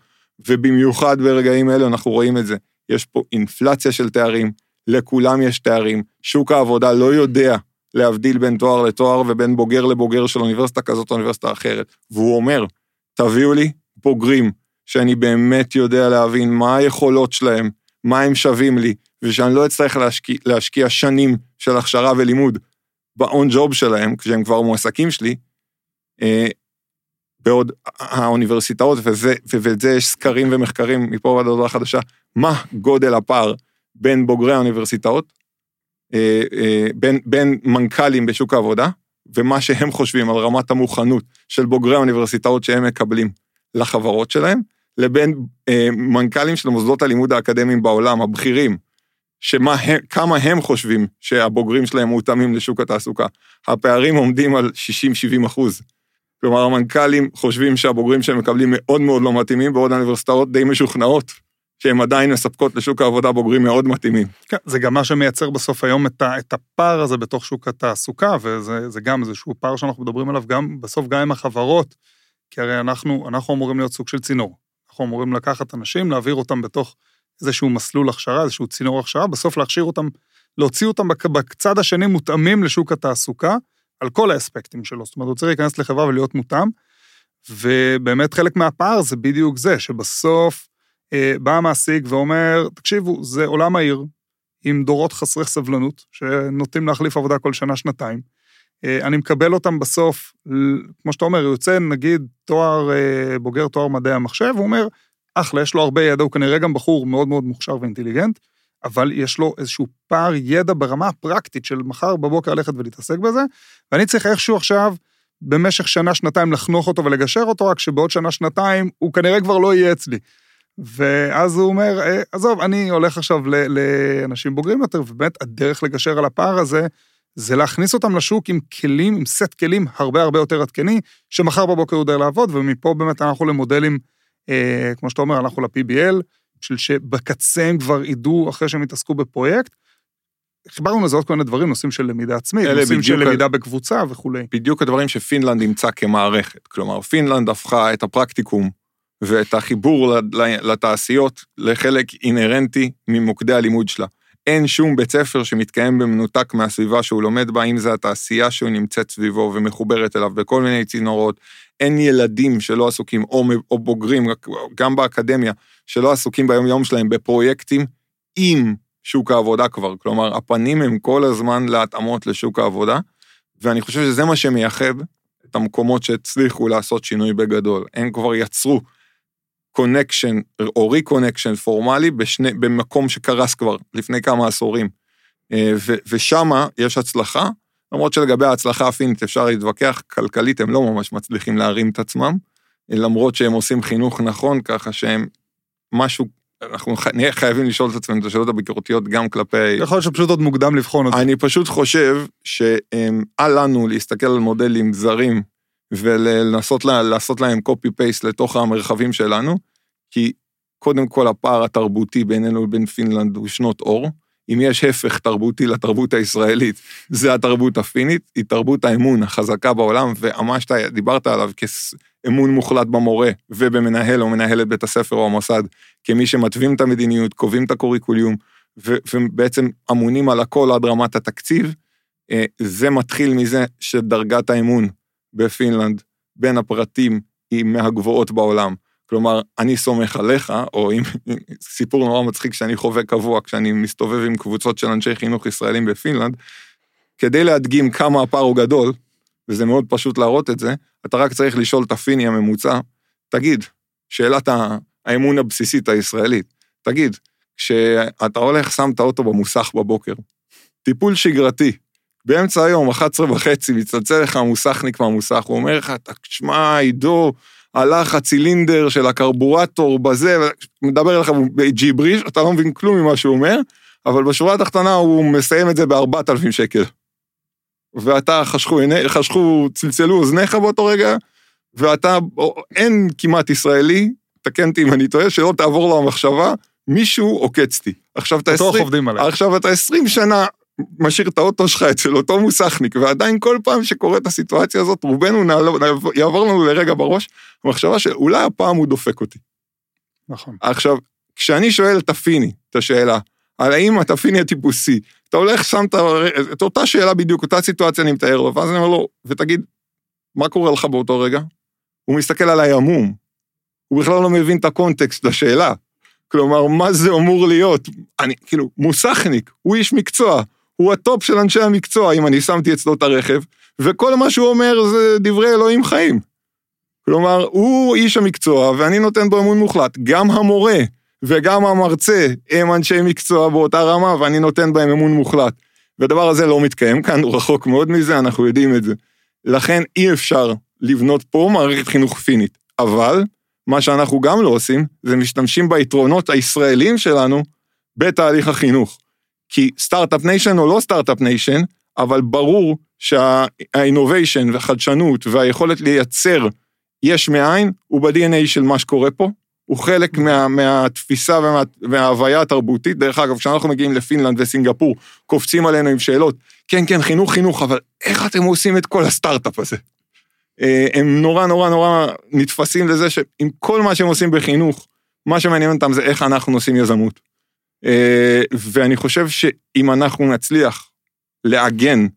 ובמיוחד ברגעים אלו אנחנו רואים את זה. יש פה אינפלציה של תארים, לכולם יש תארים, שוק העבודה לא יודע להבדיל בין תואר לתואר, ובין בוגר לבוגר של אוניברסיטה כזאת או אוניברסיטה אחרת. והוא אומר, תביאו לי בוגרים, שאני באמת יודע להבין מה היכולות שלהם, מה הם שווים לי, ושאני לא אצטרך להשקיע, להשקיע שנים של הכשרה ולימוד באון ג'וב שלהם, כשהם כבר מועסקים שלי, אה, בעוד האוניברסיטאות, וזה, וזה יש סקרים ומחקרים מפה ועד הודעה חדשה, מה גודל הפער בין בוגרי האוניברסיטאות, אה, אה, בין, בין מנכ"לים בשוק העבודה, ומה שהם חושבים על רמת המוכנות של בוגרי האוניברסיטאות שהם מקבלים לחברות שלהם, לבין אה, מנכ"לים של מוסדות הלימוד האקדמיים בעולם, הבכירים, שמה, כמה הם חושבים שהבוגרים שלהם מותאמים לשוק התעסוקה. הפערים עומדים על שישים עד שבעים אחוז. כלומר, המנכ"לים חושבים שהבוגרים שהם מקבלים מאוד מאוד לא מתאימים, בעוד האוניברסיטאות די משוכנעות, שהן עדיין מספקות לשוק העבודה בוגרים מאוד מתאימים. כן, זה גם מה שמייצר בסוף היום את, את הפער הזה בתוך שוק התעסוקה, וזה זה גם איזשהו פער שאנחנו מדברים עליו גם, בסוף גם עם החברות, כי הרי אנחנו, אנחנו אמורים להיות סוג של צינור. אנחנו אמורים לקחת אנשים, להעביר אותם בתוך איזשהו מסלול הכשרה, איזשהו צינור הכשרה, בסוף להכשיר אותם, להוציא אותם בצד השני מותאמים לשוק התעסוקה, על כל האספקטים שלו. זאת אומרת, הוא צריך להיכנס לחברה ולהיות מותאם, ובאמת חלק מהפער זה בדיוק זה, שבסוף אה, בא המעסיק ואומר, תקשיבו, זה עולם העיר, עם דורות חסרי סבלנות, שנוטים להחליף עבודה כל שנה, שנתיים. אה, אני מקבל אותם בסוף, כמו שאתה אומר, יוצא נגיד תואר, אה, בוגר תואר מדעי המחשב, הוא אומר, אחלה, יש לו הרבה ידע, הוא כנראה גם בחור מאוד מאוד מוכשר ואינטליגנט, אבל יש לו איזשהו פער ידע ברמה הפרקטית של מחר בבוקר ללכת ולהתעסק בזה, ואני צריך איכשהו עכשיו, במשך שנה, שנתיים, לחנוך אותו ולגשר אותו, רק שבעוד שנה, שנתיים, הוא כנראה כבר לא יהיה אצלי. ואז הוא אומר, עזוב, אני הולך עכשיו לאנשים בוגרים יותר, ובאמת הדרך לגשר על הפער הזה, זה להכניס אותם לשוק עם כלים, עם סט כלים הרבה הרבה יותר עדכני, שמחר בבוקר הוא יודע לעבוד, ומפה באמת אנחנו למודלים, אה, כמו שאתה אומר, אנחנו ל-פי בי אל, של שבקצה הם כבר ידעו אחרי שהם התעסקו בפרויקט, חיברנו לזה עוד כל מיני דברים, נושאים של למידה עצמית, נושאים של למידה בקבוצה וכו'. בדיוק הדברים שפינלנד ימצא כמערכת, כלומר, פינלנד הפכה את הפרקטיקום, ואת החיבור לתעשיות, לחלק אינרנטי ממוקדי הלימוד שלה. אין שום בית ספר שמתקיים במנותק מהסביבה שהוא לומד בה, אם זה התעשייה שהוא נמצאת סביבו ומחוברת אליו בכל מיני צינורות, אין ילדים שלא עסוקים, או, או בוגרים, גם באקדמיה, שלא עסוקים ביום-יום שלהם בפרויקטים עם שוק העבודה כבר. כלומר, הפנים הם כל הזמן להתאמות לשוק העבודה, ואני חושב שזה מה שמייחד את המקומות שהצליחו לעשות שינוי בגדול. הם כבר יצרו קונקשן, או ריקונקשן פורמלי, בשני, במקום שקרס כבר לפני כמה עשורים. ו, ושמה יש הצלחה, למרות שלגבי ההצלחה הפינית אפשר להתווכח, כלכלית הם לא ממש מצליחים להרים את עצמם, למרות שהם עושים חינוך נכון, ככה שהם משהו, אנחנו נהיה חייבים לשאול את עצמנו את השאלות הביקורתיות גם כלפי... יכול להיות שפשוט עוד מוקדם לבחון את זה. אני פשוט חושב שעל לנו להסתכל על מודלים זרים, ולנסות לה, לעשות להם copy-paste לתוך המרחבים שלנו, כי קודם כל הפער התרבותי בינינו ובין פינלנד הוא שנות אור, אם יש הפך תרבותי לתרבות הישראלית, זה התרבות הפינית, היא תרבות האמון החזקה בעולם, וממש דיברת עליו כאמון מוחלט במורה, ובמנהל או מנהלת בית הספר או המוסד, כמי שמתווים את המדיניות, קובעים את הקוריקוליום, ו- ובעצם אמונים על הכל עד רמת התקציב, זה מתחיל מזה שדרגת האמון בפינלנד, בין הפרטים היא מהגבוהות בעולם. כלומר, אני סומך עליך, או עם סיפור נורא מצחיק שאני חווה קבוע, כשאני מסתובב עם קבוצות של אנשי חינוך ישראלים בפינלנד, כדי להדגים כמה הפער הוא גדול, וזה מאוד פשוט להראות את זה, אתה רק צריך לשאול את הפיני הממוצע, תגיד, שאלת האמון הבסיסית הישראלית, תגיד, כשאתה הולך, שם את האוטו במוסך בבוקר, טיפול שגרתי, באמצע היום, אחת עשרה וחצי, מצלצל לך המוסכניק מהמוסך, הוא אומר לך, תשמע, עידו, הלך הצילינדר של הקרבורטור בזה, מדבר לך בג'יבריש, אתה לא מבין כלום ממה שהוא אומר, אבל בשורה התחתונה הוא מסיים את זה ב-ארבעת אלפים שקל. ואתה חשכו, חשכו, צלצלו אוזניך באותו רגע, ואתה, אין כמעט ישראלי, תקנתי אם אני טועה, שלא תעבור לו המחשבה, מישהו עוקצתי. עכשיו אתה עשרים, עכשיו אתה עשרים שנה, משאיר את האוטו שלך אצל אותו מוסכניק, ועדיין כל פעם שקורה את הסיטואציה הזאת, רובנו נעלו, יעבור לנו לרגע בראש, המחשבה שאולי הפעם הוא דופק אותי. נכון. עכשיו, כשאני שואל את הפיני, את השאלה, על האם את הפיני הטיפוסי, את אתה הולך, שם את אותה שאלה בדיוק, אותה סיטואציה אני מתאר לו, ואז אני אומר לו, ותגיד, מה קורה לך באותו רגע? הוא מסתכל עליי עמום, הוא בכלל לא מבין את הקונטקסט לשאלה, כלומר, מה זה אמור להיות? אני, כאילו, מוסכניק, הוא איש מקצוע, הוא הטופ של אנשי המקצוע, אם אני שמתי אצלו את הרכב, וכל מה שהוא אומר זה דברי אלוהים חיים. כלומר, הוא איש המקצוע, ואני נותן בו אמון מוחלט, גם המורה וגם המרצה הם אנשי מקצוע באותה רמה, ואני נותן בהם אמון מוחלט. והדבר הזה לא מתקיים כאן, הוא רחוק מאוד מזה, אנחנו יודעים את זה. לכן אי אפשר לבנות פה מערכת חינוך פינית. אבל מה שאנחנו גם לא עושים, זה משתמשים ביתרונות הישראלים שלנו בתהליך החינוך. כי סטארט-אפ ניישן או לא סטארט-אפ ניישן, אבל ברור שהאינוביישן והחדשנות והיכולת לייצר יש מאין, הוא ב-די אן איי של מה שקורה פה, הוא חלק מה, מהתפיסה ומה, וההוויה התרבותית. דרך אגב, כשאנחנו מגיעים לפינלנד וסינגפור, קופצים עלינו עם שאלות, כן, כן, חינוך, חינוך, אבל איך אתם עושים את כל הסטארט-אפ הזה? הם נורא, נורא, נורא נתפסים לזה שעם כל מה שהם עושים בחינוך, מה שמעניין אותם זה איך אנחנו עושים יזמות. ואני חושב שאם אנחנו נצליח לעגן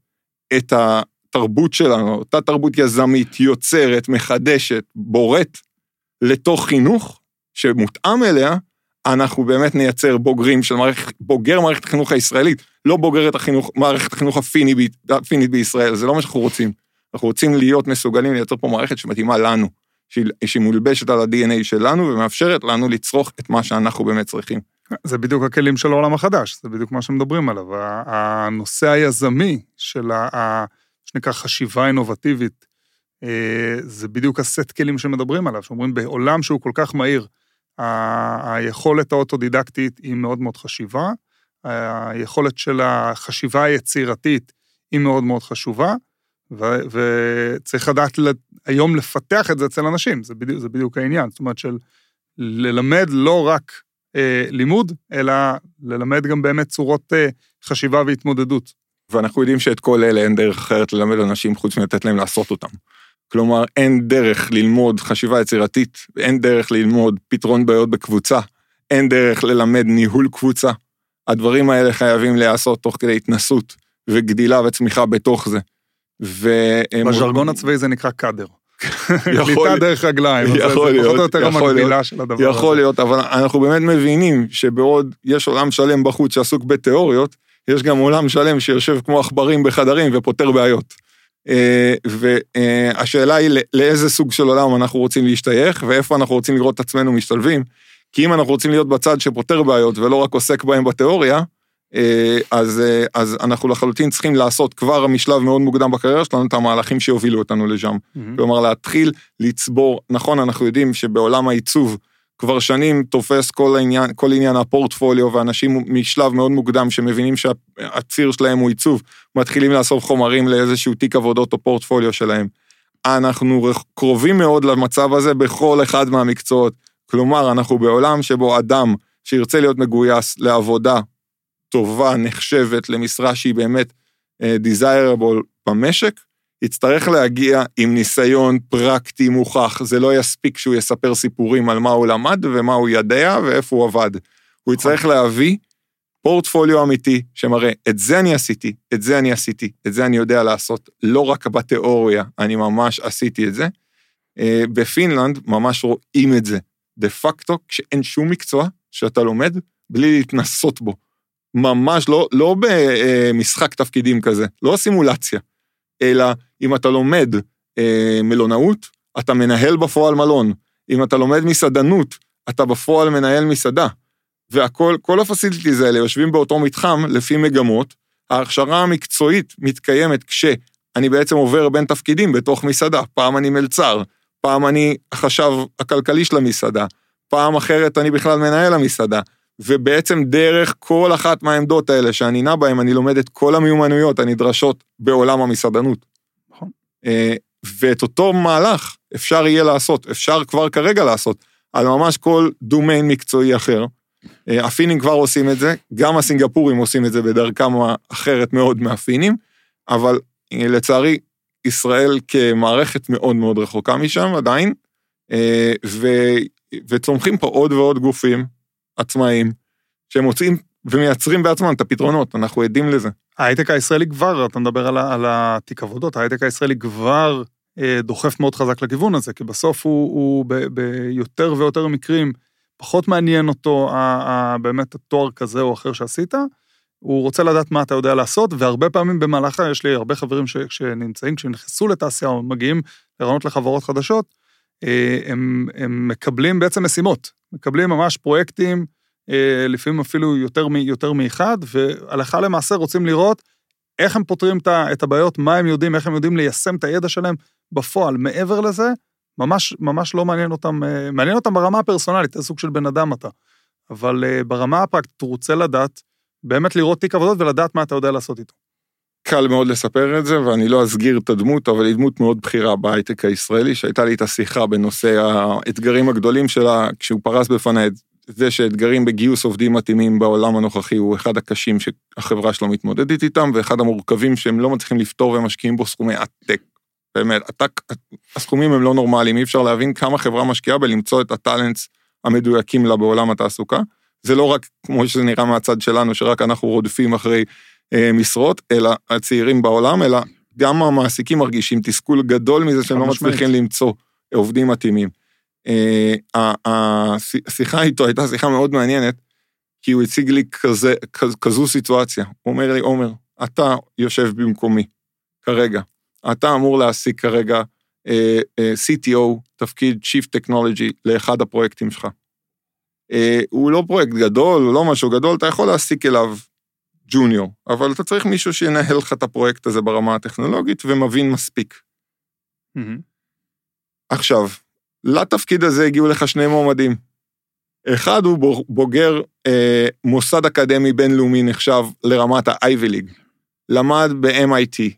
את התרבות שלנו, אותה תרבות יזמית, יוצרת, מחדשת, בורט, לתוך חינוך שמותאם אליה, אנחנו באמת נייצר בוגרים של מערכת, בוגר מערכת החינוך הישראלית, לא בוגר את החינוך, מערכת החינוך הפינית, הפינית בישראל, זה לא מה שאנחנו רוצים. אנחנו רוצים להיות מסוגלים לייצר פה מערכת שמתאימה לנו, שהיא מולבשת על ה-די אן איי שלנו, ומאפשרת לנו לצרוך את מה שאנחנו באמת צריכים. זה בדיוק הכלים של העולם החדש, זה בדיוק מה שמדברים עליו. הנושא היזמי של שנקרא חשיבה אינובטיבית, זה בדיוק הסט כלים שמדברים עליו, שאומרים בעולם שהוא כל כך מהיר, היכולת האוטודידקטית היא מאוד מאוד חשיבה, היכולת של החשיבה היצירתית היא מאוד מאוד חשובה, וצריך לדעת היום לפתח את זה אצל אנשים, זה בדיוק, זה בדיוק העניין, זאת אומרת של ללמד לא רק אה, לימוד, אלא ללמד גם באמת צורות אה, חשיבה והתמודדות. ואנחנו יודעים שאת כל אלה אין דרך אחרת ללמד אנשים חוץ מלתת להם לעשות אותם. כלומר, אין דרך ללמוד חשיבה יצירתית, אין דרך ללמוד פתרון בעיות בקבוצה, אין דרך ללמד ניהול קבוצה. הדברים האלה חייבים להיעשות תוך כדי התנסות וגדילה וצמיחה בתוך זה. בז'רגון הצבאי זה נקרא קאדר. קליטה דרך רגליים. יכול להיות, יכול להיות, אבל אנחנו באמת מבינים שבעוד יש עולם שלם בחוץ שעסוק בתיאוריות, יש גם עולם שלם שיושב כמו עכברים בחדרים ופותר בעיות. והשאלה היא לאיזה סוג של עולם אנחנו רוצים להשתייך, ואיפה אנחנו רוצים לראות את עצמנו משתלבים, כי אם אנחנו רוצים להיות בצד שפותר בעיות ולא רק עוסק בהם בתיאוריה, אז, אז אנחנו לחלוטין צריכים לעשות כבר משלב מאוד מוקדם בקריירה שלנו את המהלכים שיובילו אותנו לשם. כלומר, להתחיל לצבור, נכון, אנחנו יודעים שבעולם העיצוב כבר שנים תופס כל העניין, כל עניין הפורטפוליו, ואנשים משלב מאוד מוקדם שמבינים שהציר שלהם הוא עיצוב, מתחילים לאסוף חומרים לאיזשהו תיק עבודות או פורטפוליו שלהם. אנחנו קרובים מאוד למצב הזה בכל אחד מהמקצועות. כלומר, אנחנו בעולם שבו אדם שירצה להיות מגויס לעבודה טובה, נחשבת, למשרה שהיא באמת desirable במשק, יצטרך להגיע עם ניסיון פרקטי מוכח, זה לא יספיק שהוא יספר סיפורים על מה הוא למד ומה הוא ידע ואיפה הוא עבד. הוא יצטרך להביא פורטפוליו אמיתי שמראה, את זה אני עשיתי, את זה אני עשיתי, את זה אני יודע לעשות, לא רק בתיאוריה, אני ממש עשיתי את זה. בפינלנד ממש רואים את זה, דה פקטו, כשאין שום מקצוע שאתה לומד, בלי להתנסות בו. ממש לא, לא במשחק תפקידים כזה, לא סימולציה, אלא אם אתה לומד אה, מלונאות, אתה מנהל בפועל מלון. אם אתה לומד מסעדנות, אתה בפועל מנהל מסעדה. והכל, כל הפסיליטיז האלה יושבים באותו מתחם לפי מגמות. ההכשרה המקצועית מתקיימת כשאני בעצם עובר בין תפקידים בתוך מסעדה. פעם אני מלצר, פעם אני החשב הכלכלי של המסעדה, פעם אחרת אני בכלל מנהל המסעדה. ובעצם דרך כל אחת מהעמדות האלה שאני נע בהם, אני לומד את כל המיומנויות הנדרשות בעולם המסעדנות. נכון. ואת אותו מהלך אפשר יהיה לעשות, אפשר כבר כרגע לעשות, על ממש כל דומיין מקצועי אחר. הפינים כבר עושים את זה, גם הסינגפורים עושים את זה בדרכם אחרת מאוד מהפינים, אבל לצערי, ישראל כמערכת מאוד מאוד רחוקה משם עדיין, ו... וצומחים פה עוד ועוד גופים, עצמאים, שהם מוצאים ומייצרים בעצמם את הפתרונות, אנחנו עדים לזה. ההייטק הישראלי כבר, אתה מדבר על, על התיק עבודות, ההייטק הישראלי כבר אה, דוחף מאוד חזק לכיוון הזה, כי בסוף הוא, הוא ב, ביותר ויותר מקרים, פחות מעניין אותו ה, ה, באמת התואר כזה או אחר שעשית, הוא רוצה לדעת מה אתה יודע לעשות, והרבה פעמים במהלך, יש לי הרבה חברים שנמצאים, כשנכנסו לתעשייה או מגיעים לרעיונות לחברות חדשות, אה, הם, הם מקבלים בעצם משימות, מקבלים ממש פרויקטים, לפעמים אפילו יותר, יותר מאחד, והלכה למעשה רוצים לראות איך הם פותרים את הבעיות, מה הם יודעים, איך הם יודעים ליישם את הידע שלהם בפועל. מעבר לזה, ממש, ממש לא מעניין אותם, מעניין אותם ברמה הפרסונלית, זה סוג של בן אדם אתה. אבל ברמה הפרקטית, הוא רוצה לדעת, באמת לראות תיק עבודות ולדעת מה אתה יודע לעשות איתו. קל מאוד לספר את זה, ואני לא אסגיר את הדמות, אבל היא דמות מאוד בכירה בהייטק הישראלי, שהייתה לי את השיחה בנושא האתגרים הגדולים שלה, כשהוא פרס בפני את זה שאתגרים בגיוס עובדים מתאימים בעולם הנוכחי הוא אחד הקשים שהחברה שלו מתמודדת איתם, ואחד המורכבים שהם לא מצליחים לפתור והם משקיעים בו סכומי עתק. באמת, עתק, הסכומים הם לא נורמליים, אי אפשר להבין כמה חברה משקיעה בלמצוא את הטלנטס המדויקים לה בעולם התעסוקה. זה לא רק, כמו שזה נראה מהצד שלנו, שרק אנחנו רודפים אחרי אה, משרות, אלא הצעירים בעולם, אלא גם המעסיקים מרגישים תסכול גדול מזה שהם לא מצליחים למצוא עובדים מתאימים. השיחה איתו הייתה שיחה מאוד מעניינת, כי הוא הציג לי כזו סיטואציה. הוא אומר לי, עומר, אתה יושב במקומי כרגע, אתה אמור להעסיק כרגע סי טי או, תפקיד Chief Technology, לאחד הפרויקטים שלך. הוא לא פרויקט גדול, הוא לא משהו גדול, אתה יכול להעסיק אליו ג'וניור, אבל אתה צריך מישהו שינהל לך את הפרויקט הזה ברמה הטכנולוגית ומבין מספיק. עכשיו, לתפקיד הזה הגיעו לך שני מועמדים. אחד הוא בוגר אה, מוסד אקדמי בינלאומי נחשב לרמת ה-Ivy League. למד ב-אם איי טי,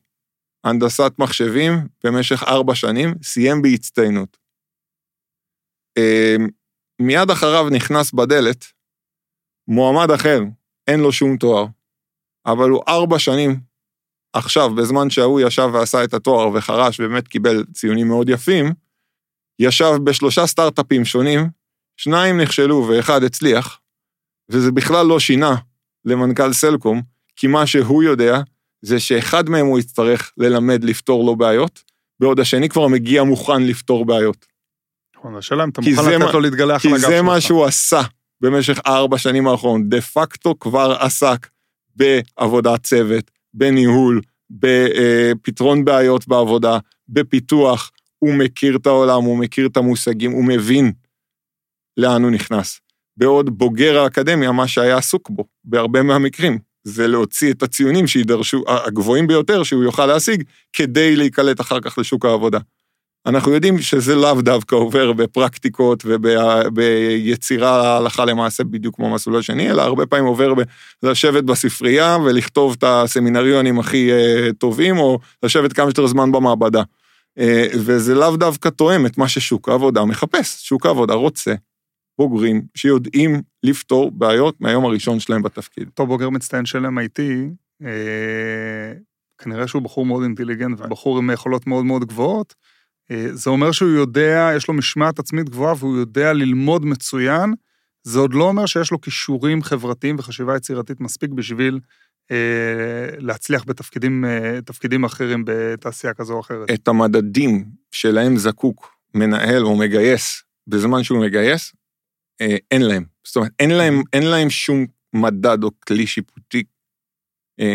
הנדסת מחשבים במשך ארבע שנים, סיים בהצטיינות. אה, מיד אחריו נכנס בדלת, מועמד אחר, אין לו שום תואר, אבל הוא ארבע שנים, עכשיו, בזמן שהוא ישב ועשה את התואר וחרש, באמת קיבל ציונים מאוד יפים, ישב בשלושה סטארט-אפים שונים, שניים נכשלו ואחד הצליח, וזה בכלל לא שינה למנכ"ל סלקום, כי מה שהוא יודע, זה שאחד מהם הוא יצטרך ללמד לפתור לו בעיות, בעוד השני כבר מגיע מוכן לפתור בעיות. נכון, השאלה אם אתה מוכן לתת לו להתגלח על הגב שלך. כי זה מה שהוא עשה במשך ארבע שנים האחרון, דה פקטו כבר עסק בעבודת צוות, בניהול, בפתרון בעיות בעבודה, בפיתוח, הוא מכיר את העולם, הוא מכיר את המושגים, הוא מבין לאן הוא נכנס. בעוד בוגר האקדמיה, מה שהיה עסוק בו, בהרבה מהמקרים, זה להוציא את הציונים שידרשו, הגבוהים ביותר שהוא יוכל להשיג, כדי להיקלט אחר כך לשוק העבודה. אנחנו יודעים שזה לאו דווקא עובר בפרקטיקות וביצירה הלכה למעשה בדיוק כמו המסלול השני, אלא הרבה פעמים עובר לשבת בספרייה ולכתוב את הסמינריונים הכי טובים, או לשבת כמה יותר זמן במעבדה. וזה לאו דווקא תואם את מה ששוק העבודה מחפש. שוק העבודה רוצה בוגרים שיודעים לפתור בעיות מהיום הראשון שלהם בתפקיד. אותו בוגר מצטיין של אם איי טי, אה, כנראה שהוא בחור מאוד אינטליגנט, ובחור עם יכולות מאוד מאוד גבוהות, אה, זה אומר שהוא יודע, יש לו משמעת עצמית גבוהה, והוא יודע ללמוד מצוין, זה עוד לא אומר שיש לו כישורים חברתיים וחשיבה יצירתית מספיק בשביל להצליח בתפקידים, תפקידים אחרים בתעשייה כזו או אחרת. את המדדים שלהם זקוק, מנהל או מגייס, בזמן שהוא מגייס, אין להם. זאת אומרת, אין להם, אין להם שום מדד או כלי שיפוטי.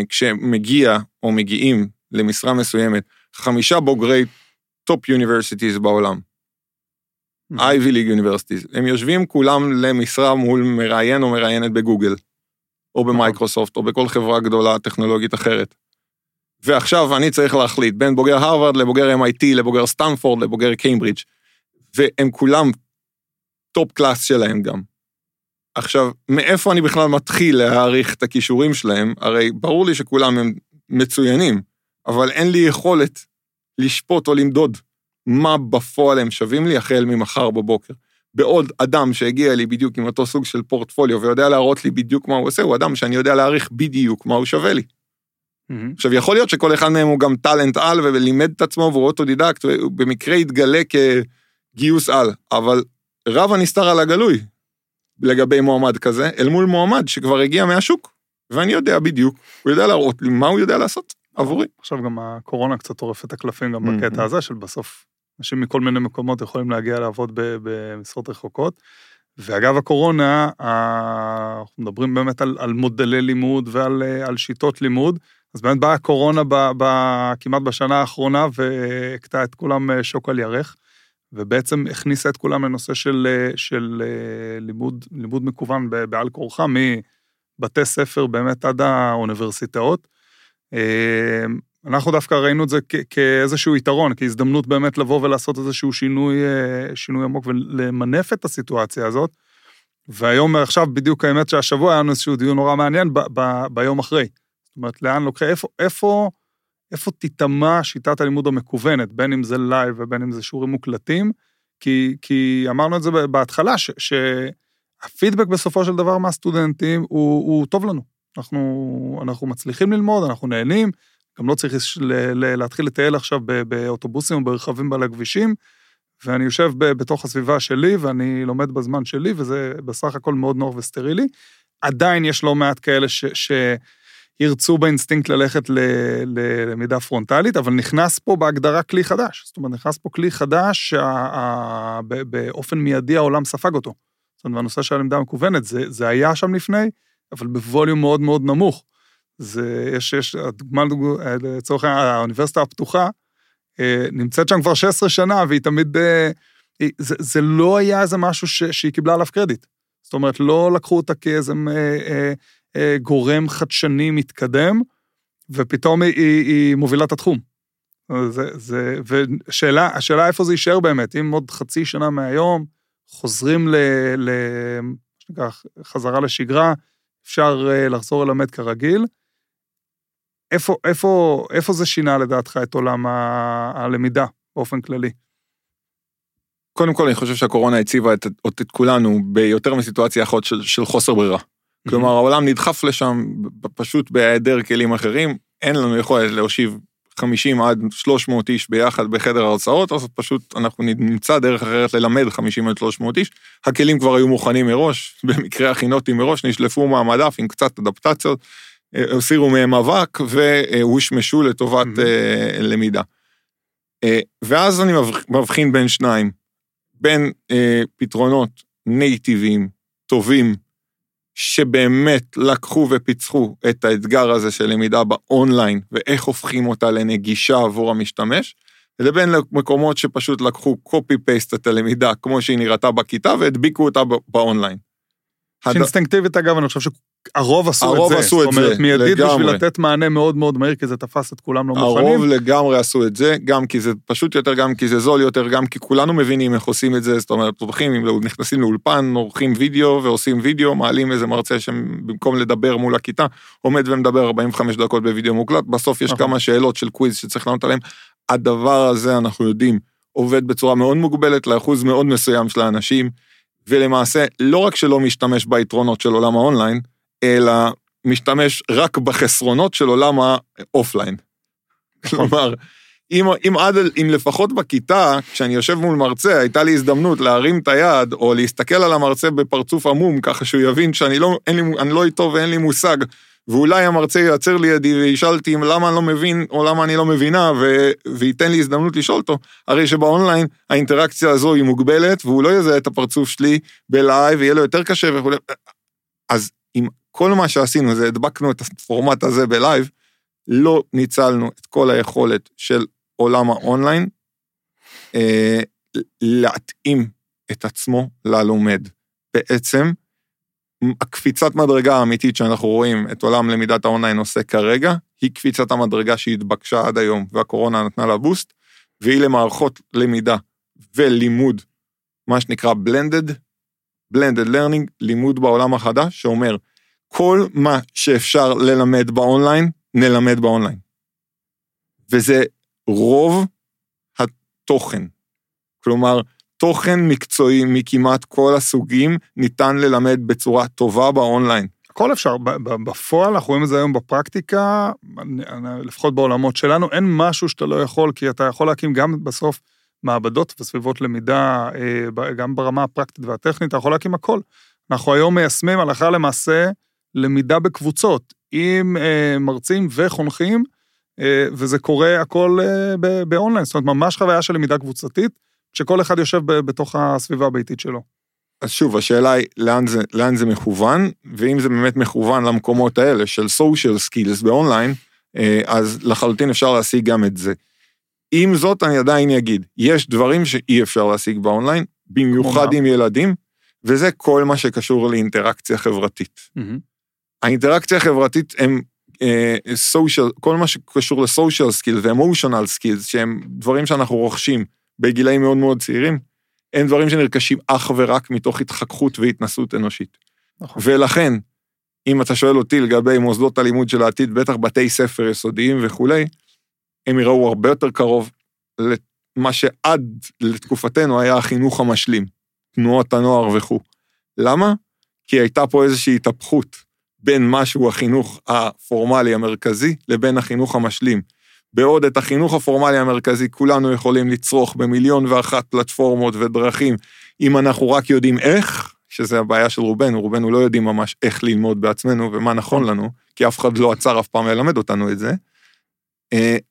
כשמגיע או מגיעים למשרה מסוימת, חמישה בוגרי טופ יוניברסיטיז בעולם, Ivy League יוניברסיטיז, הם יושבים כולם למשרה מול מראיין או מראיינת בגוגל. או במייקרוסופט, או בכל חברה גדולה טכנולוגית אחרת. ועכשיו אני צריך להחליט בין בוגר הרווארד לבוגר אם איי טי, לבוגר סטנפורד, לבוגר קיימברידג', והם כולם טופ קלאס שלהם גם. עכשיו, מאיפה אני בכלל מתחיל להעריך את הכישורים שלהם? הרי ברור לי שכולם הם מצוינים, אבל אין לי יכולת לשפוט או למדוד מה בפועל הם שווים לי החל ממחר בבוקר. בעוד אדם שהגיע לי בדיוק עם אותו סוג של פורטפוליו, ויודע להראות לי בדיוק מה הוא עושה, הוא אדם שאני יודע להעריך בדיוק מה הוא שווה לי. עכשיו, יכול להיות שכל אחד מהם הוא גם טלנט על, ולימד את עצמו והוא אוטודידקט, ובמקרה יתגלה כגיוס על, אבל רב הנסתר על הגלוי. לגבי מועמד כזה, אל מול מועמד שכבר הגיע מהשוק, ואני יודע בדיוק, הוא יודע להראות לי מה הוא יודע לעשות עבורי. עכשיו גם הקורונה קצת עורפת הקלפים גם בקטע הזה, של בסוף אנשים מכל מיני מקומות יכולים להגיע לעבוד במשרות רחוקות, ואגב הקורונה, אנחנו מדברים באמת על, על מודלי לימוד ועל על שיטות לימוד, אז באמת באה הקורונה ב, ב, כמעט בשנה האחרונה, והקטעה את כולם שוק על ירח, ובעצם הכניסה את כולם לנושא של, של לימוד, לימוד מקוון בעל כורחה, מבתי ספר באמת עד האוניברסיטאות. אנחנו דווקא ראינו את זה כ- כאיזשהו יתרון, כהזדמנות באמת לבוא ולעשות איזשהו שינוי, שינוי עמוק ולמנף את הסיטואציה הזאת, והיום עכשיו בדיוק האמת שהשבוע היה לנו איזשהו דיון נורא מעניין ב- ב- ביום אחרי. זאת אומרת, לאן לוקחה, איפה, איפה, איפה תיתמה שיטת הלימוד המקוונת, בין אם זה לייב ובין אם זה שיעורים מוקלטים, כי, כי אמרנו את זה בהתחלה, ש, שהפידבק בסופו של דבר מהסטודנטים הוא, הוא טוב לנו. אנחנו, אנחנו מצליחים ללמוד, אנחנו נהנים, גם לא צריך להתחיל לטייל עכשיו באוטובוסים או ברכבים בעלי הכבישים, ואני יושב בתוך הסביבה שלי, ואני לומד בזמן שלי, וזה בסך הכל מאוד נוח וסטרילי. עדיין יש לא מעט כאלה ש... ש ירצו באינסטינקט ללכת ללמידה פרונטלית, אבל נכנס פה בהגדרה כלי חדש. זאת אומרת, נכנס פה כלי חדש שבאופן מיידי העולם ספג אותו. זאת אומרת, והנושא של הלמידה המקוונת, זה היה שם לפני, אבל בווליום מאוד מאוד נמוך. יש, הדוגמה לצורך האוניברסיטה הפתוחה, נמצאת שם כבר שש עשרה שנה, והיא תמיד, זה לא היה איזה משהו שהיא קיבלה עליו קרדיט. זאת אומרת, לא לקחו אותה כאיזה גורם חדשני מתקדם, ופתאום היא, היא מובילה את התחום. זה, זה, ושאלה, השאלה איפה זה יישאר באמת, אם עוד חצי שנה מהיום, חוזרים ל, ל, חזרה לשגרה, אפשר לחזור ללמד כרגיל, איפה, איפה, איפה זה שינה לדעתך את עולם הלמידה, באופן כללי? קודם כל, אני חושב שהקורונה הציבה את, את כולנו, ביותר מסיטואציה אחת של, של חוסר ברירה. כלומר, העולם נדחף לשם פשוט בהיעדר כלים אחרים, אין לנו יכולת להושיב חמישים עד שלוש מאות איש ביחד בחדר הרצאות, אז פשוט אנחנו נמצא דרך אחרת ללמד חמישים עד שלוש מאות איש, הכלים כבר היו מוכנים מראש, במקרה הכינותים מראש, נשלפו מהמדף עם קצת אדפטציות, הסירו מהם אבק, והושמשו לטובת למידה. ואז אני מבחין בין שניים, בין פתרונות נייטיביים, טובים, שבאמת לקחו ופיצחו את האתגר הזה של למידה באונליין, ואיך הופכים אותה לנגישה עבור המשתמש, לבין מקומות שפשוט לקחו copy-paste את הלמידה, כמו שהיא נראתה בכיתה, והדביקו אותה באונליין. שאינסטינקטיבית, אגב, אני חושב שהרוב עשו את זה. הרוב עשו את זה, לגמרי. זאת אומרת, מיידית בשביל לתת מענה מאוד מאוד מהיר, כי זה תפס את כולם לא מוכנים. הרוב לגמרי עשו את זה, גם כי זה פשוט יותר, גם כי זה זול יותר, גם כי כולנו מבינים איך עושים את זה, זאת אומרת, הולכים, נכנסים לאולפן, עורכים וידאו ועושים וידאו, מעלים איזה מרצה שבמקום לדבר מול הכיתה, עומד ומדבר ארבעים וחמש דקות בוידאו מוקלט, בסוף יש כמה שאלות של קוויז שצריך לענות עליהם. הדבר הזה, אנחנו יודעים, עובד בצורה מאוד מוגבלת, לאחוז מאוד מסוים של האנשים. ולמעשה, לא רק שלא משתמש ביתרונות של עולם האונליין, אלא משתמש רק בחסרונות של עולם האופליין. כלומר, אם, אם, עד, אם לפחות בכיתה, כשאני יושב מול מרצה, הייתה לי הזדמנות להרים את היד, או להסתכל על המרצה בפרצוף עמום, ככה שהוא יבין שאני לא, אין לי, אני לא איתו ואין לי מושג, ואולי המרצה ייצר לי ידי, וישאלתי אם למה אני לא מבין, או למה אני לא מבינה, ו... וייתן לי הזדמנות לשאול אותו, הרי שבאונליין האינטראקציה הזו היא מוגבלת, והוא לא יזהה את הפרצוף שלי בלייב, ויהיה לו יותר קשה וכו'. אז עם כל מה שעשינו זה, הדבקנו את הפורמט הזה בלייב, לא ניצלנו את כל היכולת של עולם האונליין, אה, להתאים את עצמו ללומד. בעצם, הקפיצת מדרגה האמיתית שאנחנו רואים את עולם למידת האונליין עושה כרגע, היא קפיצת המדרגה שהתבקשה עד היום, והקורונה נתנה לה בוסט, והיא למערכות למידה ולימוד, מה שנקרא blended, blended learning, לימוד בעולם החדש, שאומר, כל מה שאפשר ללמד באונליין, נלמד באונליין. וזה רוב התוכן. כלומר, תוכן מקצועי מכמעט כל הסוגים ניתן ללמד בצורה טובה באונליין. הכל אפשר, בפועל, אנחנו רואים את זה היום בפרקטיקה, לפחות בעולמות שלנו, אין משהו שאתה לא יכול, כי אתה יכול להקים גם בסוף מעבדות וסביבות למידה, גם ברמה הפרקטית והטכנית, אתה יכול להקים הכל. אנחנו היום מיישמים הלכה למעשה למידה בקבוצות, עם אה, מרצים וחונכים, אה, וזה קורה הכל אה, ב- באונליין, זאת אומרת, ממש חוויה של למידה קבוצתית, שכל אחד יושב ב- בתוך הסביבה הביתית שלו. אז שוב, השאלה היא, לאן זה, לאן זה מכוון, ואם זה באמת מכוון למקומות האלה, של social skills באונליין, אה, אז לחלוטין אפשר להשיג גם את זה. עם זאת, אני עדיין אגיד, יש דברים שאי אפשר להשיג באונליין, במיוחד עם ילדים, וזה כל מה שקשור לאינטראקציה חברתית. האינטראקציה החברתית הם social, כל מה שקשור לסושיאל סקילס ואמושיונל סקילס, שהם דברים שאנחנו רוכשים בגילאים מאוד מאוד צעירים, הם דברים שנרכשים אך ורק מתוך התחככות והתנסות אנושית. ולכן, אם אתה שואל אותי לגבי מוסדות הלימוד של העתיד, בטח בתי ספר יסודיים וכו', הם יראו הרבה יותר קרוב למה שעד לתקופתנו היה החינוך המשלים, תנועות הנוער וכו'. למה? כי הייתה פה איזושהי התהפכות בין משהו החינוך הפורמלי המרכזי לבין החינוך המשלים. בעוד את החינוך הפורמלי המרכזי כולנו יכולים לצרוך במיליון ואחת פלטפורמות ודרכים, אם אנחנו רק יודעים איך, שזה הבעיה של רובנו, רובנו לא יודעים ממש איך ללמוד בעצמנו ומה נכון לנו, כי אף אחד לא עצר אף פעם ללמד אותנו את זה,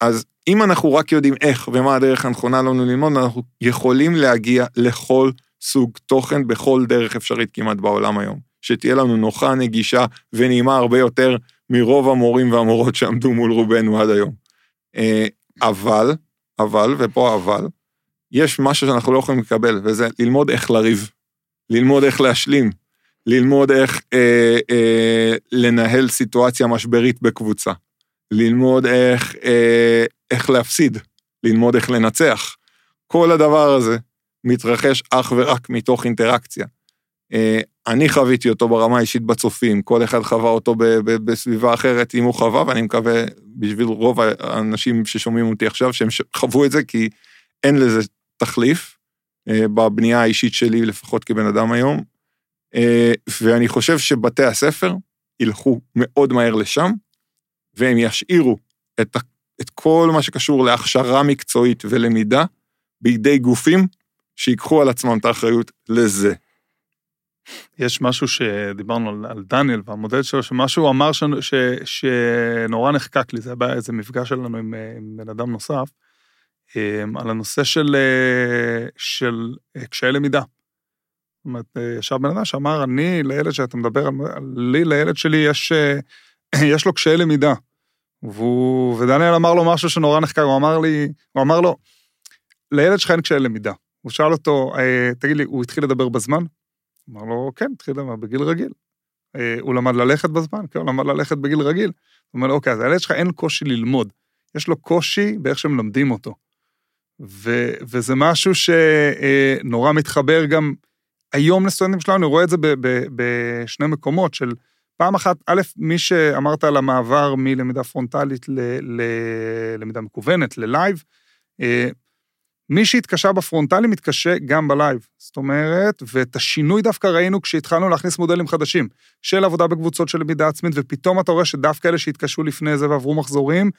אז אם אנחנו רק יודעים איך ומה הדרך הנכונה לנו ללמוד, אנחנו יכולים להגיע לכל סוג תוכן בכל דרך אפשרית כמעט בעולם היום, שתהיה לנו נוחה, נגישה ונעימה הרבה יותר מרוב המורים והמורות שעמדו מול רובנו עד היום. אבל, אבל, ופה אבל, יש משהו שאנחנו לא יכולים לקבל, וזה ללמוד איך לריב, ללמוד איך להשלים, ללמוד איך אה, אה, לנהל סיטואציה משברית בקבוצה. ללמוד איך, אה, איך להפסיד, ללמוד איך לנצח. כל הדבר הזה מתרחש אך ורק מתוך אינטראקציה. אה, אני חוויתי אותו ברמה האישית בצופים, כל אחד חווה אותו ב- ב- בסביבה אחרת, אם הוא חווה, ואני מקווה בשביל רוב האנשים ששומעים אותי עכשיו, שהם חוו את זה, כי אין לזה תחליף, אה, בבנייה האישית שלי, לפחות כבן אדם היום, אה, ואני חושב שבתי הספר ילכו מאוד מהר לשם, והם ישאירו את, את כל מה שקשור להכשרה מקצועית ולמידה, בידי גופים שיקחו על עצמם את האחריות לזה. יש משהו שדיברנו על, על דניאל והמודל שלו, שמשהו אמר ש, ש, שנורא נחקק לי, זה היה איזה מפגש שלנו עם, עם בן אדם נוסף, על הנושא של, של קשיי למידה. זאת אומרת, ישב בן אדם שאמר, אני לילד שאתה מדבר, לי לילד שלי יש... יש לו קשיי למידה, והוא, ודניאל אמר לו משהו שנורא נחקר, הוא אמר לי, הוא אמר לו, לילד שלך אין קשיי למידה, הוא שאל אותו, תגיד לי, הוא התחיל לדבר בזמן? אמר לו, כן, התחיל לדבר בגיל רגיל, הוא למד ללכת בזמן, כן, הוא למד ללכת בגיל רגיל, הוא אומר לו, אוקיי, אז הילד שלך אין קושי ללמוד, יש לו קושי באיך שמלמדים אותו, ו, וזה משהו שנורא מתחבר גם, היום לסטודנטים שלנו, אני רואה את זה בשני מקומות של, פעם אחת, א', מי שאמרת על המעבר מלמידה פרונטלית ללמידה מקוונת, ללייב, מי שהתקשה בפרונטלי מתקשה גם בלייב, זאת אומרת, ואת השינוי דווקא ראינו כשהתחלנו להכניס מודלים חדשים, של עבודה בקבוצות של למידה עצמית, ופתאום אתה רואה שדווקא אלה שהתקשו לפני זה ועברו מחזורים,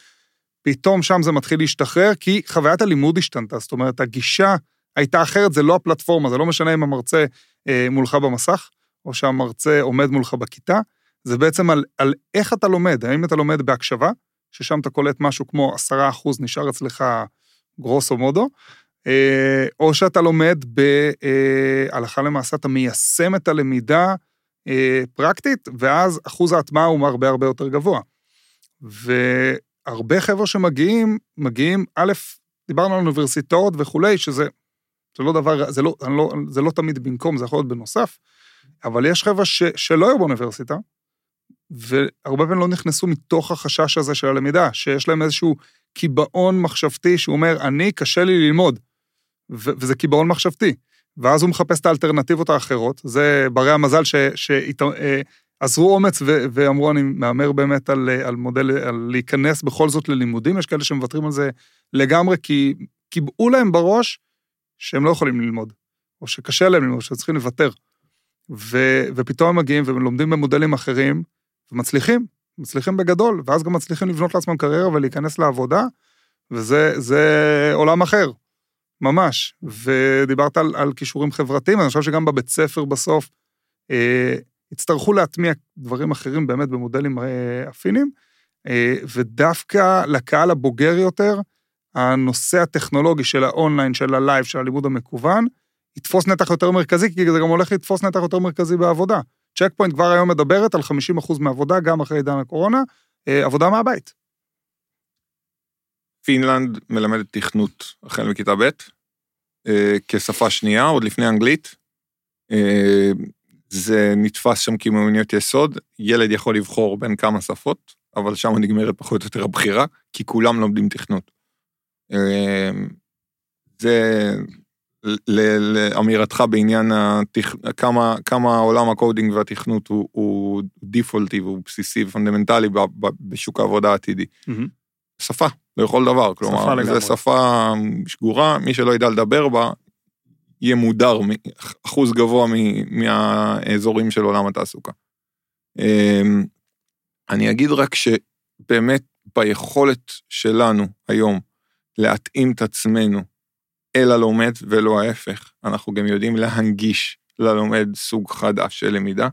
פתאום שם זה מתחיל להשתחרר, כי חוויית הלימוד השתנתה, זאת אומרת, הגישה הייתה אחרת, זה לא הפלטפורמה, זה לא משנה אם המרצה מולך במסך, או שהמרצה עומד מולך בכיתה, זה בעצם על, על איך אתה לומד, האם אתה לומד בהקשבה, ששם אתה קולט משהו כמו עשרה אחוז נשאר אצלך גרוסו מודו, אה, או שאתה לומד בהלכה למעשה, אתה מיישם את הלמידה אה, פרקטית, ואז אחוז ההטמעה הוא הרבה הרבה יותר גבוה. והרבה חבר'ה שמגיעים, מגיעים, א', דיברנו על אוניברסיטאות וכולי, שזה זה לא דבר, זה לא, לא, זה לא תמיד במקום, זה יכול להיות בנוסף, אבל יש חבר'ה ש, שלא היו באוניברסיטה, והרבה פעמים לא נכנסו מתוך החשש הזה של הלמידה, שיש להם איזשהו קיבעון מחשבתי, שהוא אומר, אני קשה לי ללמוד, ו- וזה קיבעון מחשבתי, ואז הוא מחפש את האלטרנטיבות האחרות, זה ברי המזל שעזרו אומץ, ו- ואמרו, אני מאמר באמת על, על מודל, על להיכנס בכל זאת ללימודים, יש כאלה שמוותרים על זה לגמרי, כי קיבעו להם בראש, שהם לא יכולים ללמוד, או שקשה להם ללמוד, שצריכים לוותר, ו- ופתאום הם מגיעים ולומדים במודלים אחרים, ומצליחים, מצליחים בגדול, ואז גם מצליחים לבנות לעצמם קריירה ולהיכנס לעבודה, וזה זה עולם אחר, ממש. ודיברת על, על כישורים חברתיים, אני חושב שגם בבית ספר בסוף, הצטרכו להטמיע דברים אחרים באמת במודלים אפינים, ודווקא לקהל הבוגר יותר, הנושא הטכנולוגי של האונליין, של הלייב, של הלימוד המקוון, יתפוס נתח יותר מרכזי, כי זה גם הולך לתפוס נתח יותר מרכזי בעבודה. צ'ק פוינט כבר היום מדברת על חמישים אחוז מעבודה, גם אחרי עידן הקורונה, עבודה מהבית. פינלנד מלמדת תכנות החל מכיתה ב' כשפה שנייה, עוד לפני אנגלית. זה נתפס שם כמיומנויות יסוד. ילד יכול לבחור בין כמה שפות, אבל שם נגמרת פחות או יותר הבחירה, כי כולם לומדים תכנות. זה... לאמירתך בעניין כמה עולם הקודינג והתכנות הוא דיפולטי והוא בסיסי ופונדמנטלי בשוק העבודה העתידי. שפה, לכל דבר, כלומר, זו שפה שגורה, מי שלא ידע לדבר בה, יהיה מודר אחוז גבוה מהאזורים של עולם התעסוקה. אני אגיד רק שבאמת ביכולת שלנו היום להתאים את עצמנו אל הלומד ולא ההפך. אנחנו גם יודעים להנגיש ללומד סוג חדש של למידה,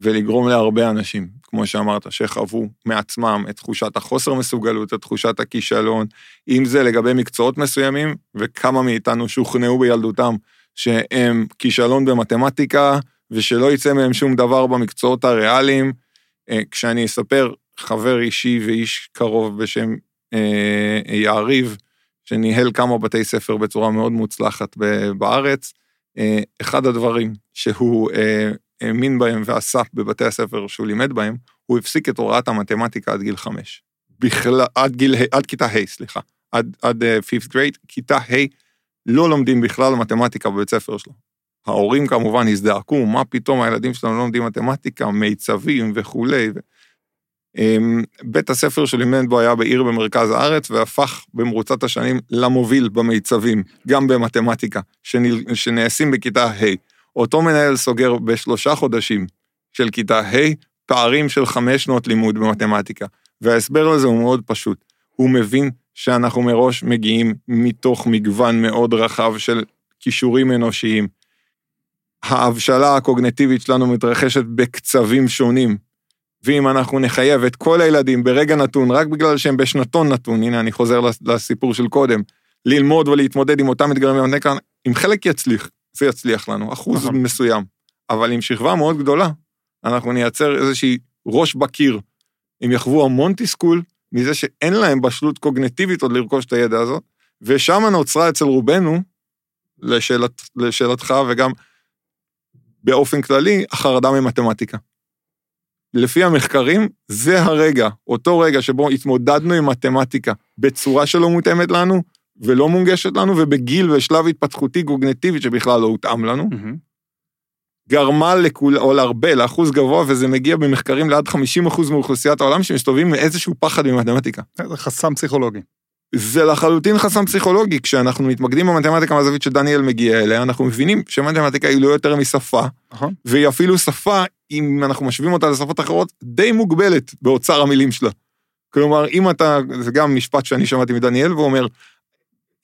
ולגרום להרבה אנשים, כמו שאמרת, שחוו מעצמם את תחושת החוסר מסוגלות, את תחושת הכישלון, אם זה לגבי מקצועות מסוימים, וכמה מאיתנו שוכנעו בילדותם, שהם כישלון במתמטיקה, ושלא יצא מהם שום דבר במקצועות הריאליים. כשאני אספר חבר אישי ואיש קרוב בשם יעריב, שניהל כמה בתי ספר בצורה מאוד מוצלחת בארץ, אחד הדברים שהוא האמין בהם ועשה בבתי הספר שהוא לימד בהם, הוא הפסיק את הוראת המתמטיקה עד גיל חמש, בכלל, עד, גיל, עד כיתה ה', סליחה, עד, עד fifth grade, כיתה ה' לא לומדים בכלל מתמטיקה בבית ספר שלו. ההורים כמובן הזדעקו, מה פתאום הילדים שלנו לא לומדים מתמטיקה, מיצבים וכו'. בית הספר שלימד בו היה בעיר במרכז הארץ, והפך במרוצת השנים למוביל במיצבים, גם במתמטיקה, שנעשים בכיתה ה'. אותו מנהל סוגר בשלושה חודשים של כיתה ה', פערים של חמש שנות לימוד במתמטיקה. וההסבר לזה הוא מאוד פשוט. הוא מבין שאנחנו מראש מגיעים מתוך מגוון מאוד רחב של כישורים אנושיים. ההבשלה הקוגניטיבית שלנו מתרחשת בקצבים שונים, ואם אנחנו נחייב את כל הילדים ברגע נתון, רק בגלל שהם בשנתון נתון, הנה אני חוזר לסיפור של קודם, ללמוד ולהתמודד עם אותם אתגרים, אם חלק יצליח, זה יצליח לנו, אחוז מסוים, אבל עם שכבה מאוד גדולה, אנחנו נייצר איזושהי ראש בקיר, הם יחוו המון תסכול, מזה שאין להם בשלות קוגניטיבית עוד לרכוש את הידע הזאת, ושם נוצרה אצל רובנו, לשאלת, לשאלתך וגם באופן כללי, החרדה ממתמטיקה. לפי המחקרים, זה הרגע, אותו רגע שבו התמודדנו עם מתמטיקה, בצורה שלא מותאמת לנו, ולא מונגשת לנו, ובגיל ושלב התפתחותי קוגניטיבית, שבכלל לא הותאם לנו, גרמה לכול, או להרבה, לאחוז גבוה, וזה מגיע במחקרים לעד חמישים אחוז מאוכלוסיית העולם, שמסתובבים מאיזשהו פחד ממתמטיקה. זה חסם פסיכולוגי. זה לחלוטין חסם פסיכולוגי, כשאנחנו מתמקדים במתמטיקה המזווית שדניאל מגיע אליה, אנחנו מבינים שמתמטיקה היא לא יותר משפה, והיא אפילו שפה, אם אנחנו משווים אותה לשפות אחרות, די מוגבלת באוצר המילים שלה. כלומר, אם אתה, זה גם משפט שאני שמעתי מדניאל, והוא אומר,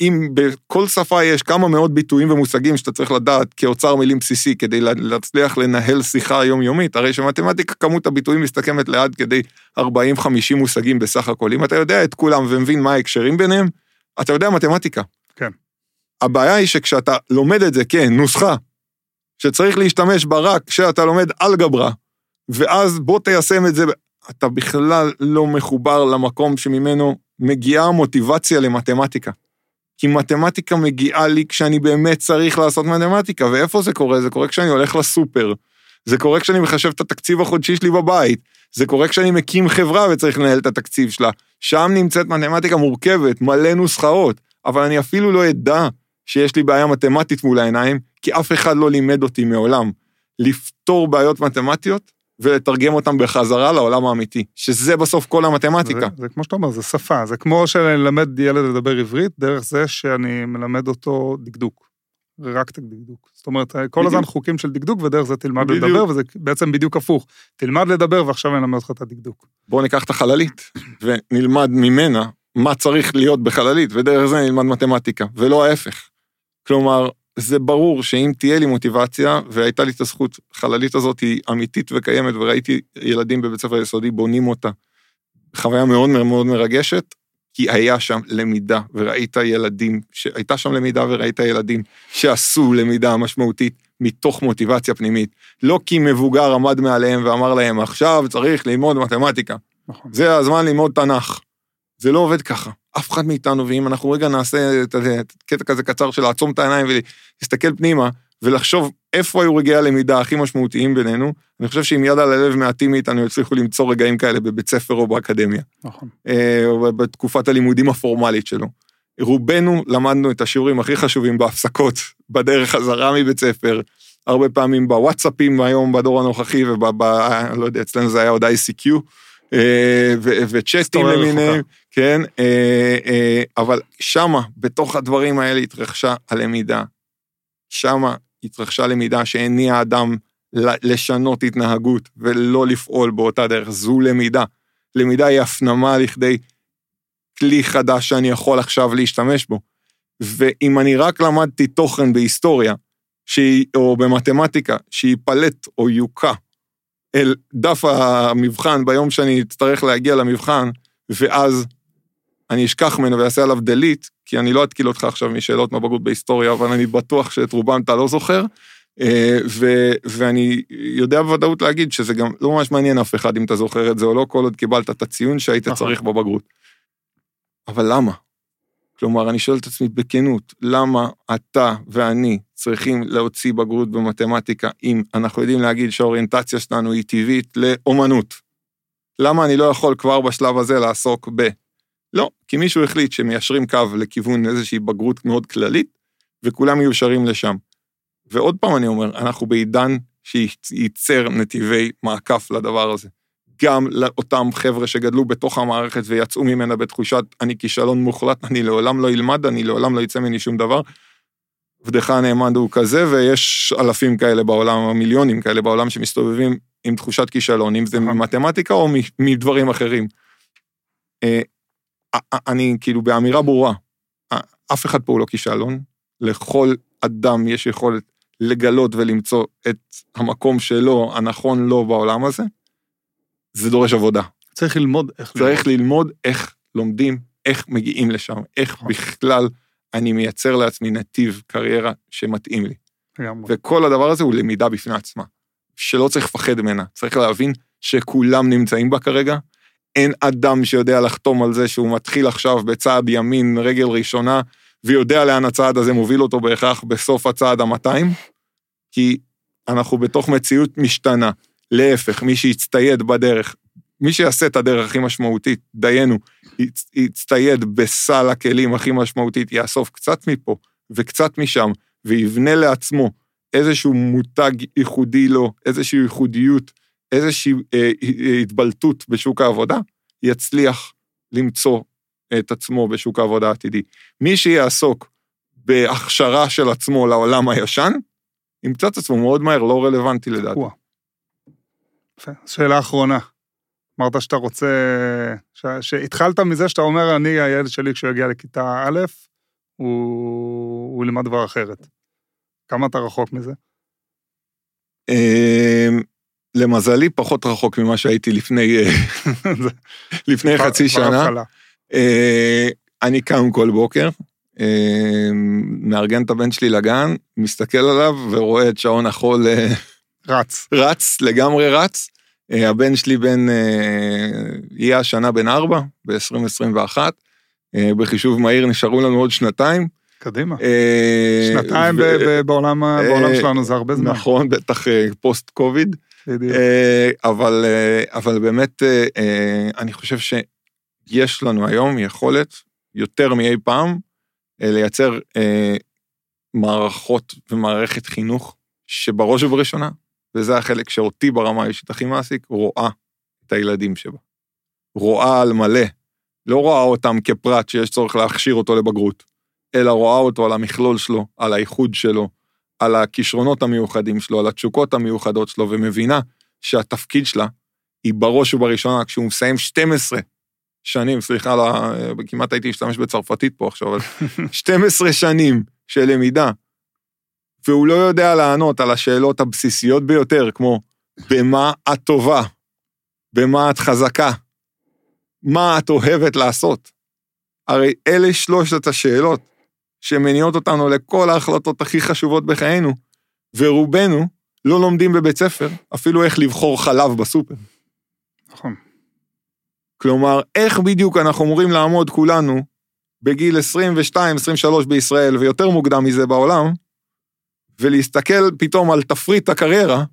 אם בכל שפה יש כמה מאות ביטויים ומושגים שאתה צריך לדעת כאוצר מילים בסיסי, כדי להצליח לנהל שיחה יומיומית, הרי שמתמטיקה כמות הביטויים מסתכמת לעד כדי ארבעים חמישים מושגים בסך הכל. אם אתה יודע את כולם ומבין מה ההקשרים ביניהם, אתה יודע מתמטיקה. כן. הבעיה היא שכשאתה לומד את זה, כן, נוסחה, שצריך להשתמש בה רק כשאתה לומד אלגברה, ואז בוא תיישם את זה, אתה בכלל לא מחובר למקום שממנו מגיעה המוטיבציה למתמטיקה. כי מתמטיקה מגיעה לי כשאני באמת צריך לעשות מתמטיקה, ואיפה זה קורה? זה קורה כשאני הולך לסופר, זה קורה כשאני מחשב את התקציב החודשי שלי בבית, זה קורה כשאני מקים חברה וצריך לנהל את התקציב שלה, שם נמצאת מתמטיקה מורכבת, מלא נוסחאות, אבל אני אפילו לא ידע שיש לי בעיה מתמטית מול העיניים, כי אף אחד לא לימד אותי מעולם לפתור בעיות מתמטיות, ולתרגם אותם בחזרה לעולם האמיתי, שזה בסוף כל המתמטיקה. זה, זה כמו שאתה אומר, זה שפה, זה כמו שאני מלמד ילד לדבר עברית, דרך זה שאני מלמד אותו דקדוק, רק את הדקדוק. זאת אומרת, כל הזמן חוקים של דקדוק, ודרך זה תלמד בדיוק. לדבר, וזה בעצם בדיוק הפוך. תלמד לדבר, ועכשיו אני אלמד אותך את הדקדוק. בואו ניקח את החללית, ונלמד ממנה מה צריך להיות בחללית, ודרך זה נלמד מתמטיקה, ולא ההפך. כלומר, זה ברור שאם תהיה לי מוטיבציה, והייתה לי את הזכות, חללית הזאת היא אמיתית וקיימת, וראיתי ילדים בבית ספר יסודי בונים אותה, חוויה מאוד מאוד מרגשת, כי היה שם למידה, וראית ילדים, שהייתה שם למידה וראית ילדים, שעשו למידה משמעותית, מתוך מוטיבציה פנימית, לא כי מבוגר עמד מעליהם ואמר להם, עכשיו צריך ללמוד מתמטיקה, נכון. זה הזמן ללמוד תנ"ך, זה לא עובד ככה, אף אחד מאיתנו, ואם אנחנו רגע נעשה את הקטע כזה קצר של לעצום את העיניים ולהסתכל פנימה, ולחשוב איפה היו רגעי הלמידה הכי משמעותיים בינינו, אני חושב שעם יד על הלב מעטים מאיתנו יצליחו למצוא רגעים כאלה בבית ספר או באקדמיה, נכון. או בתקופת הלימודים הפורמלית שלו. רובנו למדנו את השיעורים הכי חשובים בהפסקות, בדרך חזרה מבית ספר, הרבה פעמים בוואטסאפים היום בדור הנוכחי, ולא יודע, אצלנו זה היה עוד איי סי קיו, וצ'אטים למיניהם, כן, אבל שמה, בתוך הדברים האלה התרחשה הלמידה, שמה התרחשה למידה שהניע אדם לשנות התנהגות, ולא לפעול באותה דרך, זו למידה, למידה היא הפנמה לכדי כלי חדש שאני יכול עכשיו להשתמש בו, ואם אני רק למדתי תוכן בהיסטוריה, שהיא, או במתמטיקה, שיפלט או יוקע, אל דף המבחן, ביום שאני אצטרך להגיע למבחן, ואז אני אשכח ממנו ויעשה עליו delete, כי אני לא אתקיל אותך עכשיו משאלות מבגרות בהיסטוריה, אבל אני בטוח שאת רובם אתה לא זוכר, ו- ואני יודע בוודאות להגיד, שזה גם לא ממש מעניין אף אחד אם אתה זוכר את זה או לא, כל עוד קיבלת את הציון שהיית צריך בבגרות. אבל למה? כלומר, אני שואל את עצמי בכנות, למה אתה ואני צריכים להוציא בגרות במתמטיקה, אם אנחנו יודעים להגיד שהאוריינטציה שלנו היא טבעית לאומנות? למה אני לא יכול כבר בשלב הזה לעסוק ב... לא, כי מישהו החליט שמיישרים קו לכיוון איזושהי בגרות מאוד כללית, וכולם מיושרים לשם. ועוד פעם אני אומר, אנחנו בעידן שייצר נתיבי מעקף לדבר הזה. גם לאותם חבר'ה שגדלו בתוך המערכת ויצאו ממנה בתחושת, אני כישלון מוחלט, אני לעולם לא ילמד, אני לעולם לא יצא מני שום דבר, ודרך הנאמן הוא כזה, ויש אלפים כאלה בעולם, מיליונים כאלה בעולם שמסתובבים עם תחושת כישלון, אם זה ממתמטיקה או מדברים אחרים. אני כאילו באמירה ברורה, אף אחד פה הוא לא כישלון, לכל אדם יש יכולת לגלות ולמצוא את המקום שלו, הנכון לו בעולם הזה, זה דורש עבודה. צריך ללמוד איך צריך ללמוד. ללמוד איך לומדים, איך מגיעים לשם, איך בכלל אני מייצר לעצמי נתיב קריירה שמתאים לי. וכל הדבר הזה הוא למידה בפני עצמה, שלא צריך לפחד ממנה. צריך להבין שכולם נמצאים בה כרגע, אין אדם שיודע לחתום על זה שהוא מתחיל עכשיו בצעד ימין, רגל ראשונה, ויודע לאן הצעד הזה מוביל אותו בהכרח בסוף הצעד ה-מאתיים, כי אנחנו בתוך מציאות משתנה. להפך, מי שיצטייד בדרך, מי שיעשה את הדרך הכי משמעותית, דיינו, יצטייד בסל הכלים הכי משמעותית, יאסוף קצת מפה וקצת משם, ויבנה לעצמו איזשהו מותג ייחודי לו, איזושהי ייחודיות, איזושהי אה, התבלטות בשוק העבודה, יצליח למצוא את עצמו בשוק העבודה העתידי. מי שיעסוק בהכשרה של עצמו לעולם הישן, ימצא את עצמו מאוד מהר, לא רלוונטי לדעתי. שאלה אחרונה, אמרת שאתה רוצה, ש... שהתחלת מזה שאתה אומר, אני, הילד שלי כשהוא יגיע לכיתה א', הוא, הוא לימד דבר אחרת. כמה אתה רחוק מזה? למזלי, פחות רחוק ממה שהייתי לפני, לפני חצי שנה. אני קם כל בוקר, מארגן את הבן שלי לגן, מסתכל עליו ורואה את שעון החול... רץ. רץ, לגמרי רץ. הבן שלי בן, יהיה השנה בן ארבע, ב-עשרים עשרים ואחת. בחישוב מהיר נשארו לנו עוד שנתיים. קדימה. שנתיים בעולם שלנו זה הרבה זמן. נכון, בטח פוסט קוביד. אבל באמת, אני חושב שיש לנו היום יכולת, יותר מאי פעם, לייצר מערכות ומערכת חינוך, שבראש ובראשונה, וזה החלק שאותי ברמה האישית הכי מעסיק, רואה את הילדים שבה. רואה על מלא. לא רואה אותם כפרט שיש צורך להכשיר אותו לבגרות, אלא רואה אותו על המכלול שלו, על האיחוד שלו, על הכישרונות המיוחדים שלו, על התשוקות המיוחדות שלו, ומבינה שהתפקיד שלה היא בראש ובראשונה, כשהוא מסיים שתים עשרה שנים, סליחה, לה, כמעט הייתי להשתמש בצרפתית פה עכשיו, אבל שתים עשרה שנים של למידה, והוא לא יודע לענות על השאלות הבסיסיות ביותר, כמו, במה את טובה? במה את חזקה? מה את אוהבת לעשות? הרי אלה שלושת השאלות שמניעות אותנו לכל ההחלטות הכי חשובות בחיינו, ורובנו לא לומדים בבית ספר, אפילו איך לבחור חלב בסופר. נכון. כלומר, איך בדיוק אנחנו אמורים לעמוד כולנו, בגיל עשרים ושתיים עשרים ושלוש בישראל, ויותר מוקדם מזה בעולם, ולהסתכל פתאום על תפריט הקריירה,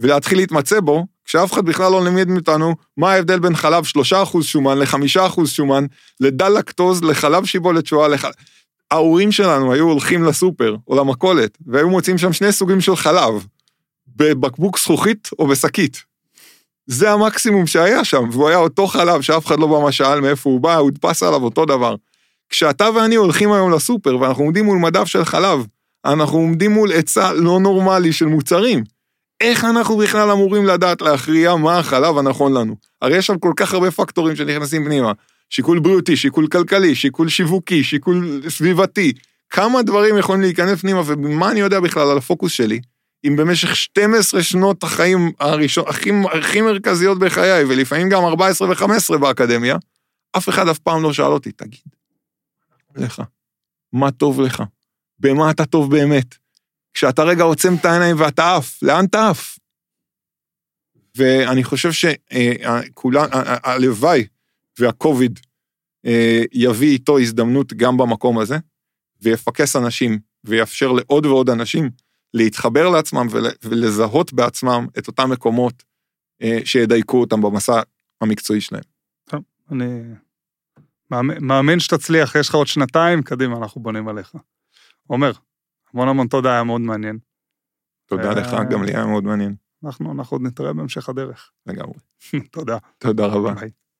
ולהתחיל להתמצא בו, כשאף אחד בכלל לא לימד אותנו, מה ההבדל בין חלב שלושה אחוז שומן ל-חמישה אחוז שומן, לדל לקטוז, לחלב שיבולת שואה, לח... ההורים שלנו היו הולכים לסופר, או למכולת, והיו מוצאים שם שני סוגים של חלב, בבקבוק זכוכית או בשקית. זה המקסימום שהיה שם, והוא היה אותו חלב שאף אחד לא ממש שאל מאיפה הוא בא, הוא הדפס עליו אותו דבר. כשאתה ואני הולכים היום לסופר, ואנחנו עומדים מול מדף של חלב, אנחנו עומדים מול עצה לא נורמלי של מוצרים. איך אנחנו בכלל אמורים לדעת להכריע מה החלב הנכון לנו? הרי יש שם כל כך הרבה פקטורים שנכנסים פנימה. שיקול בריאותי, שיקול כלכלי, שיקול שיווקי, שיקול סביבתי. כמה דברים יכולים להיכנס פנימה, ומה אני יודע בכלל על הפוקוס שלי? אם במשך שתים עשרה שנות החיים הראשון, הכי, הכי מרכזיות בחיי, ולפעמים גם ארבע עשרה וחמש עשרה באקדמיה, אף אחד אף פעם לא שאל אותי, תגיד, לך, מה טוב לך? במה אתה טוב באמת? כשאתה רגע עוצם את העיניים ואתה עף, לאן אתה עף? ואני חושב שכולן, הלוואי והקוביד יביא איתו הזדמנות גם במקום הזה, ויפקס אנשים, ויאפשר לעוד ועוד אנשים, להתחבר לעצמם ולזהות בעצמם את אותם מקומות שידייקו אותם במסע המקצועי שלהם. אני מאמין שתצליח, יש לך עוד שנתיים, קדימה אנחנו בונים עליך. עומר, המון המון תודה, היה מאוד מעניין. תודה לך, גם לי היה מאוד מעניין. אנחנו עוד נתראה בהמשך הדרך. לגמרי. תודה. תודה רבה.